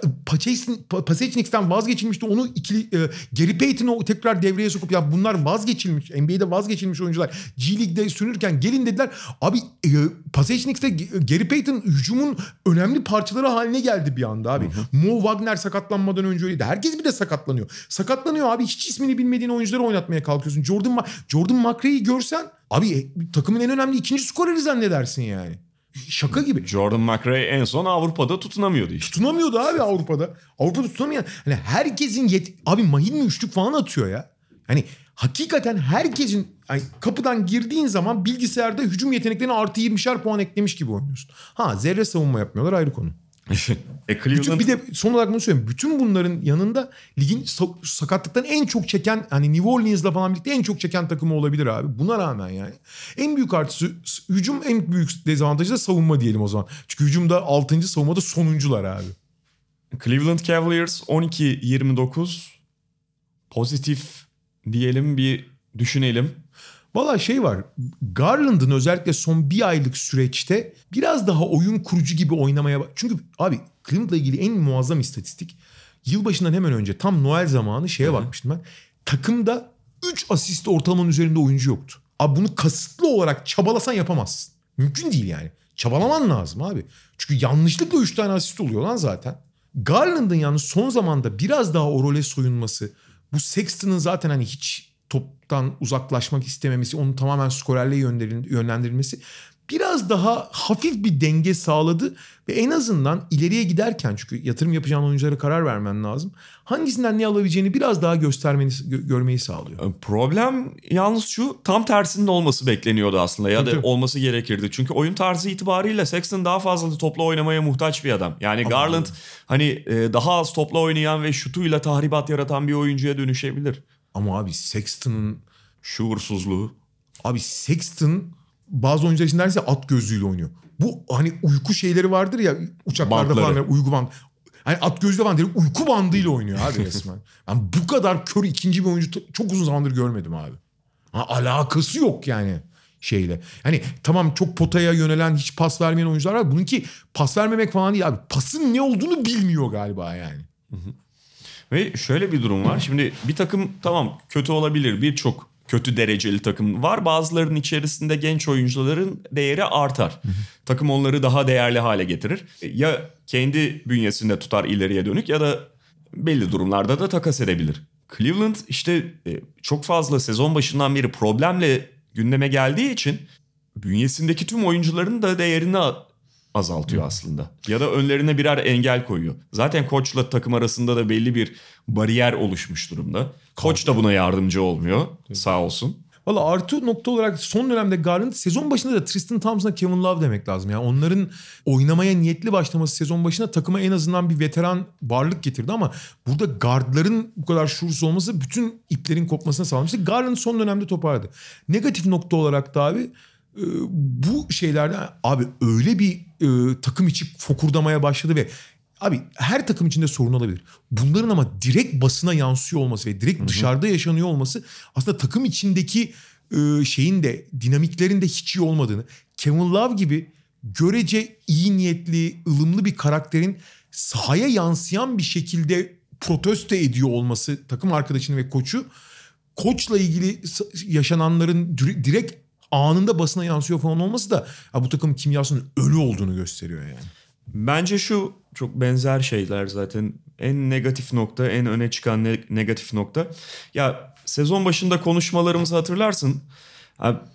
Pasechniks'ten vazgeçilmişti. Onu Gary Payton'u tekrar devreye sokup ya bunlar vazgeçilmiş. NBA'de vazgeçilmiş oyuncular. G League'de sürünürken gelin dediler. Abi Pasechniks'te Gary Payton hücumun önemli parçaları haline geldi bir anda abi. Mo Wagner sakatlanmadan önce öyleydi. Herkes bir de sakatlanıyor. Sakatlanıyor abi. Hiç ismini bilmediğin oyuncuları oynatmaya kalkıyorsun. Jordan McRae'yi görsen abi takımın en önemli 2. skoreri zannedersin yani. Şaka gibi. Jordan McRae en son Avrupa'da tutunamıyordu işte. Tutunamıyordu abi Avrupa'da. Avrupa'da tutunamayan. Hani herkesin abi Mahin mi üçlük falan atıyor ya. Hani hakikaten herkesin yani kapıdan girdiğin zaman bilgisayarda hücum yeteneklerine artı 20'şer puan eklemiş gibi oynuyorsun. Zerre savunma yapmıyorlar ayrı konu. Bir de son olarak bunu söyleyeyim. Bütün bunların yanında ligin sakatlıktan en çok çeken hani New Orleans'la falan birlikte en çok çeken takımı olabilir abi. Buna rağmen yani. En büyük artısı hücum, en büyük dezavantajı da savunma diyelim o zaman. Çünkü hücumda 6. savunmada sonuncular abi. Cleveland Cavaliers 12-29 pozitif diyelim, bir düşünelim. Valla şey var, Garland'ın özellikle son bir aylık süreçte biraz daha oyun kurucu gibi oynamaya... Çünkü abi Cleveland'la ilgili en muazzam istatistik, yılbaşından hemen önce tam Noel zamanı şeye bakmıştım ben. Takımda 3 asist ortalamanın üzerinde oyuncu yoktu. Abi bunu kasıtlı olarak çabalasan yapamazsın. Mümkün değil yani. Çabalaman lazım abi. Çünkü yanlışlıkla 3 tane asist oluyor lan zaten. Garland'ın yalnız son zamanda biraz daha o role soyunması, bu Sexton'ın zaten hani hiç toptan uzaklaşmak istememesi, onun tamamen skorerliğe yönlendirilmesi biraz daha hafif bir denge sağladı ve en azından ileriye giderken, çünkü yatırım yapacağın oyunculara karar vermen lazım, hangisinden ne alabileceğini biraz daha görmeyi sağlıyor. Problem yalnız şu, tam tersinin olması bekleniyordu aslında ya da olması gerekirdi. Çünkü oyun tarzı itibarıyla Sexton daha fazla topla oynamaya muhtaç bir adam. Yani Garland hani daha az topla oynayan ve şutuyla tahribat yaratan bir oyuncuya dönüşebilir. Ama abi Sexton'ın şuursuzluğu. Abi Sexton bazı oyuncular için derse at gözlüğüyle oynuyor. Bu hani uyku şeyleri vardır ya uçaklarda Bankları. Falan uyku bandı. Hani at gözlüğü falan değil, uyku bandıyla oynuyor abi resmen. Yani bu kadar kör ikinci bir oyuncu çok uzun zamandır görmedim abi. Ha, alakası yok yani şeyle. Hani tamam çok potaya yönelen, hiç pas vermeyen oyuncular var. Bununki pas vermemek falan değil abi. Pasın ne olduğunu bilmiyor galiba yani. Ve şöyle bir durum var. Şimdi bir takım tamam kötü olabilir. Birçok kötü dereceli takım var. Bazılarının içerisinde genç oyuncuların değeri artar. Takım onları daha değerli hale getirir. Ya kendi bünyesinde tutar ileriye dönük ya da belli durumlarda da takas edebilir. Cleveland işte çok fazla sezon başından beri problemle gündeme geldiği için bünyesindeki tüm oyuncuların da değerini azaltıyor aslında. Ya da önlerine birer engel koyuyor. Zaten koçla takım arasında da belli bir bariyer oluşmuş durumda. Koç da buna yardımcı olmuyor. Sağ olsun. Valla artı nokta olarak son dönemde Garland, sezon başında da Tristan Thompson'a Kevin Love demek lazım. Yani onların oynamaya niyetli başlaması sezon başına takıma en azından bir veteran varlık getirdi ama burada guardların bu kadar şuursuz olması bütün iplerin kopmasına sağlamıştı. Garland son dönemde toparladı. Negatif nokta olarak da abi bu şeylerde abi öyle bir takım içi fokurdamaya başladı ve abi her takım içinde sorun olabilir. Bunların ama direkt basına yansıyor olması ve direkt dışarıda yaşanıyor olması aslında takım içindeki şeyin de dinamiklerin de hiç iyi olmadığını, Kevin Love gibi görece iyi niyetli, ılımlı bir karakterin sahaya yansıyan bir şekilde protesto ediyor olması takım arkadaşını ve koçu, koçla ilgili yaşananların direkt anında basına yansıyor falan olması da bu takım kimyasının ölü olduğunu gösteriyor yani. Bence şu çok benzer şeyler zaten. En negatif nokta, en öne çıkan negatif nokta. Ya sezon başında konuşmalarımızı hatırlarsın.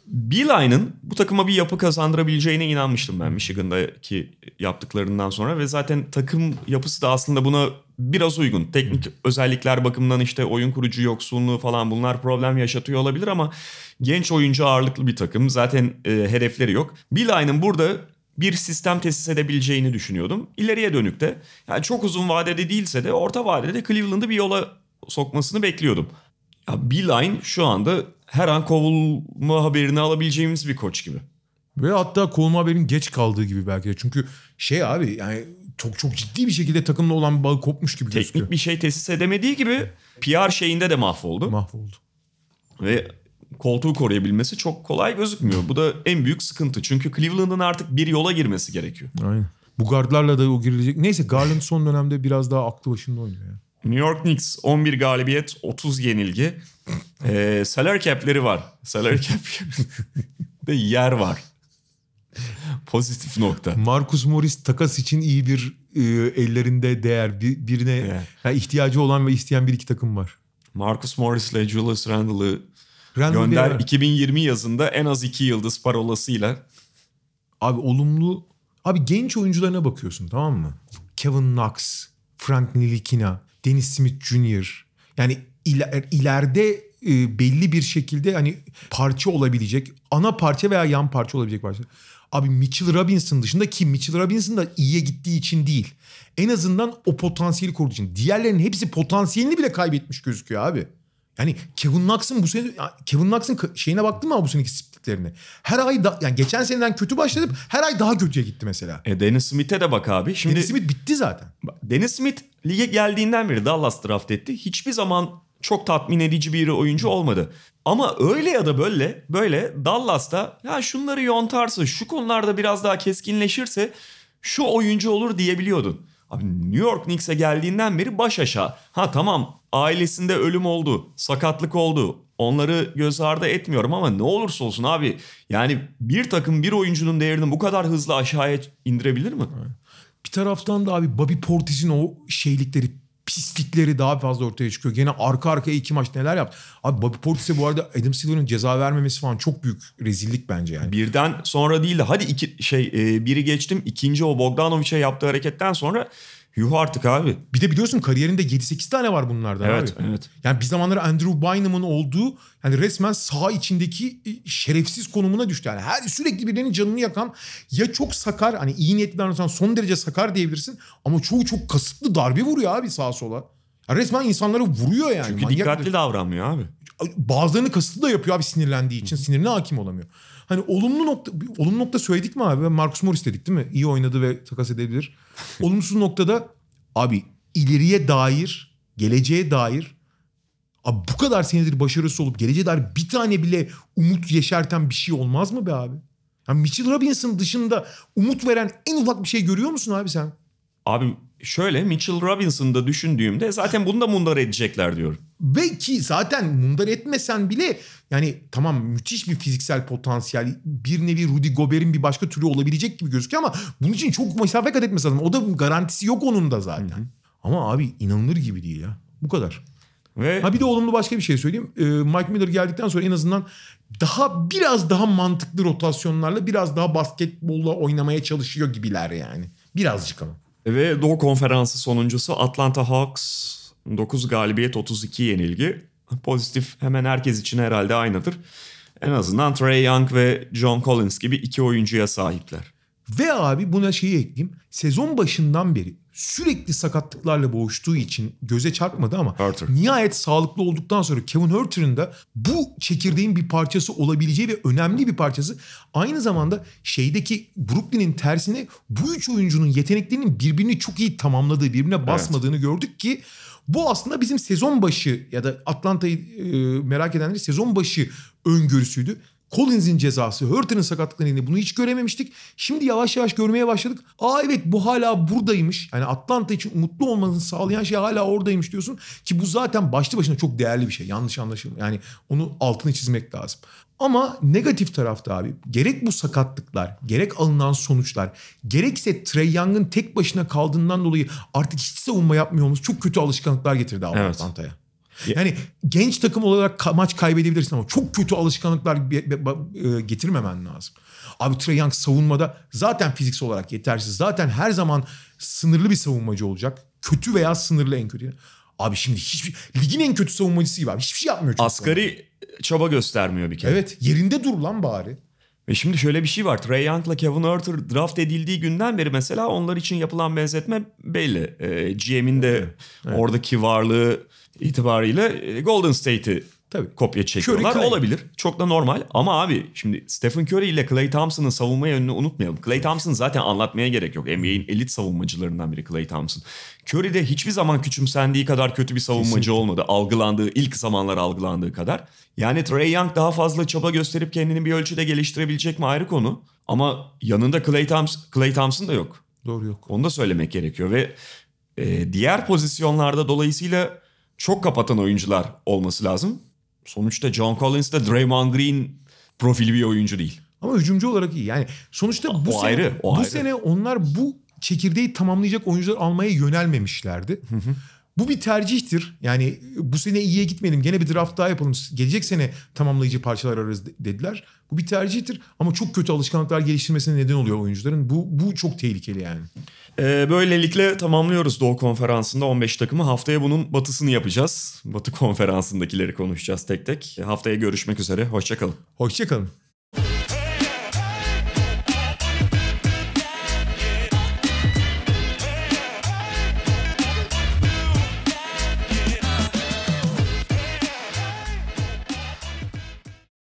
Beeline'ın bu takıma bir yapı kazandırabileceğine inanmıştım ben Michigan'daki yaptıklarından sonra. Ve zaten takım yapısı da aslında buna biraz uygun. Teknik özellikler bakımından işte oyun kurucu yoksunluğu falan bunlar problem yaşatıyor olabilir ama genç oyuncu ağırlıklı bir takım. Zaten hedefleri yok. Beeline'ın burada bir sistem tesis edebileceğini düşünüyordum. İleriye dönük de yani çok uzun vadede değilse de orta vadede Cleveland'ı bir yola sokmasını bekliyordum. Ya Beeline şu anda her an kovulma haberini alabileceğimiz bir koç gibi. Ve hatta kovulma haberinin geç kaldığı gibi belki de. Çünkü şey abi yani çok ciddi bir şekilde takımla olan bağı kopmuş gibi gözüküyor. Teknik bir şey tesis edemediği gibi PR şeyinde de mahvoldu. Ve koltuğu koruyabilmesi çok kolay gözükmüyor. Bu da en büyük sıkıntı. Çünkü Cleveland'ın artık bir yola girmesi gerekiyor. Aynen. Bu guardlarla da o girilecek. Neyse Garland son dönemde biraz daha aklı başında oynuyor. Yani. New York Knicks 11 galibiyet, 30 yenilgi. Salary cap'leri var. Salary cap'de yer var. Pozitif nokta. Marcus Morris takas için iyi bir ellerinde değer. Birine yani ihtiyacı olan ve isteyen bir iki takım var. Marcus Morris ile Julius Randle'ı gönder 2020 yazında en az 2 yıldız parolasıyla. Abi olumlu. Abi genç oyuncularına bakıyorsun tamam mı? Kevin Knox, Frank Nilikina, Dennis Smith Jr. Yani ileride belli bir şekilde hani parça olabilecek, ana parça veya yan parça olabilecek parça. Abi Mitchell Robinson dışında ki Mitchell Robinson da iyiye gittiği için değil. En azından o potansiyeli koruduğu için. Diğerlerinin hepsi potansiyelini bile kaybetmiş gözüküyor abi. Yani Kevin Knox'ın şeyine baktın mı bu seneki splitlerine? Her ay yani geçen seneden kötü başladı, her ay daha kötüye gitti mesela. Dennis Smith'e de bak abi. Şimdi Dennis Smith bitti zaten. Dennis Smith lige geldiğinden beri Dallas draft etti. Hiçbir zaman çok tatmin edici bir oyuncu olmadı. Ama öyle ya da böyle Dallas'ta ya şunları yontarsa, şu konularda biraz daha keskinleşirse şu oyuncu olur diyebiliyordun. Abi New York Knicks'e geldiğinden beri baş aşağı. Ha tamam, ailesinde ölüm oldu, sakatlık oldu. Onları göz ardı etmiyorum ama ne olursa olsun abi. Yani bir takım bir oyuncunun değerini bu kadar hızlı aşağıya indirebilir mi? Bir taraftan da abi Bobby Portis'in o şeylikleri, pislikleri daha fazla ortaya çıkıyor. Gene arka arkaya iki maç neler yaptı. Abi Bobby Portis'e bu arada Adam Silver'ın ceza vermemesi falan çok büyük rezillik bence yani. Birden sonra değil de hadi biri geçtim. İkinci o Bogdanović'e yaptığı hareketten sonra yuh artık abi. Bir de biliyorsun kariyerinde 7-8 tane var bunlardan evet, abi. Evet. Yani bir zamanlar Andrew Bynum'un olduğu yani resmen saha içindeki şerefsiz konumuna düştü. Yani her sürekli birilerinin canını yakan ya çok sakar, hani iyi niyetli anlarsan son derece sakar diyebilirsin ama çoğu çok kasıtlı darbe vuruyor abi sağa sola. Yani resmen insanları vuruyor yani. Çünkü manyak dikkatli davranmıyor abi. Bazılarını kasıtlı da yapıyor abi sinirlendiği için. Sinirine hakim olamıyor. Hani olumlu nokta söyledik mi abi? Marcus Morris dedik değil mi? İyi oynadı ve takas edebilir. Olumsuz noktada abi ileriye dair, geleceğe dair abi bu kadar senedir başarısı olup geleceğe dair bir tane bile umut yeşerten bir şey olmaz mı be abi? Yani Mitchell Robinson dışında umut veren en ufak bir şey görüyor musun abi sen? Abi şöyle Mitchell Robinson'da düşündüğümde zaten bunu da mundar edecekler diyorum. Ve ki zaten mundar etmesen bile yani tamam müthiş bir fiziksel potansiyel, bir nevi Rudy Gobert'in bir başka türü olabilecek gibi gözüküyor ama bunun için çok mesafe kat etmesi lazım. O da garantisi yok onun da zaten. Hı-hı. Ama abi inanılır gibi değil ya. Bu kadar. Ve... Ha bir de olumlu başka bir şey söyleyeyim. Mike Miller geldikten sonra en azından biraz daha mantıklı rotasyonlarla biraz daha basketbolla oynamaya çalışıyor gibiler yani. Birazcık ama. Ve Doğu Konferansı sonuncusu Atlanta Hawks 9 galibiyet 32 yenilgi. Pozitif hemen herkes için herhalde aynıdır. En azından Trae Young ve John Collins gibi iki oyuncuya sahipler. Ve abi buna şeyi ekleyeyim. Sezon başından beri sürekli sakatlıklarla boğuştuğu için göze çarpmadı ama nihayet sağlıklı olduktan sonra Kevin Huerter'ın da bu çekirdeğin bir parçası olabileceği ve önemli bir parçası. Aynı zamanda şeydeki Brooklyn'in tersine bu üç oyuncunun yeteneklerinin birbirini çok iyi tamamladığı, birbirine basmadığını gördük ki bu aslında bizim sezon başı ya da Atlanta'yı merak edenlerin sezon başı öngörüsüydü. Collins'in cezası, Huerter'ın sakatlıklarıyla bunu hiç görememiştik. Şimdi yavaş yavaş görmeye başladık. Aa evet bu hala buradaymış. Yani Atlanta için umutlu olmanızı sağlayan şey hala oradaymış diyorsun. Ki bu zaten başlı başına çok değerli bir şey. Yanlış anlaşılma. Yani onu altını çizmek lazım. Ama negatif tarafta abi gerek bu sakatlıklar, gerek alınan sonuçlar, gerekse Trae Young'ın tek başına kaldığından dolayı artık hiç savunma yapmıyoruz. Çok kötü alışkanlıklar getirdi abi Atlanta'ya. Yani genç takım olarak maç kaybedebilirsin ama çok kötü alışkanlıklar getirmemen lazım. Abi Trae Young savunmada zaten fiziksel olarak yetersiz. Zaten her zaman sınırlı bir savunmacı olacak. Kötü veya sınırlı en kötü. Abi şimdi ligin en kötü savunmacısı gibi abi. Hiçbir şey yapmıyor. Asgari çaba göstermiyor bir kere. Evet, yerinde dur lan bari. Ve şimdi şöyle bir şey var. Trae Young'la Kevin Huerter draft edildiği günden beri mesela onlar için yapılan benzetme belli. GM'in de oradaki varlığı itibariyle Golden State'i kopya çekiyorlar. Olabilir. Çok da normal. Ama abi şimdi Stephen Curry ile Klay Thompson'ın savunma yönünü unutmayalım. Klay Thompson zaten anlatmaya gerek yok. NBA'in elit savunmacılarından biri Klay Thompson. Curry de hiçbir zaman küçümsendiği kadar kötü bir savunmacı olmadı. Algılandığı, ilk zamanlar algılandığı kadar. Yani Trae Young daha fazla çaba gösterip kendini bir ölçüde geliştirebilecek mi ayrı konu. Ama yanında Klay Thompson da yok. Doğru, yok. Onu da söylemek gerekiyor. Ve diğer pozisyonlarda dolayısıyla çok kapatan oyuncular olması lazım. Sonuçta John Collins de Draymond Green profili bir oyuncu değil. Ama hücumcu olarak iyi. Yani sonuçta bu sene onlar bu çekirdeği tamamlayacak oyuncular almaya yönelmemişlerdi. Hı. Bu bir tercihtir. Yani bu sene iyiye gitmeyelim. Gene bir draft daha yapalım. Gelecek sene tamamlayıcı parçalar ararız dediler. Bu bir tercihtir. Ama çok kötü alışkanlıklar geliştirmesine neden oluyor oyuncuların. Bu çok tehlikeli yani. Böylelikle tamamlıyoruz Doğu Konferansı'nda 15 takımı. Haftaya bunun batısını yapacağız. Batı Konferansı'ndakileri konuşacağız tek tek. Haftaya görüşmek üzere. Hoşçakalın. Hoşçakalın.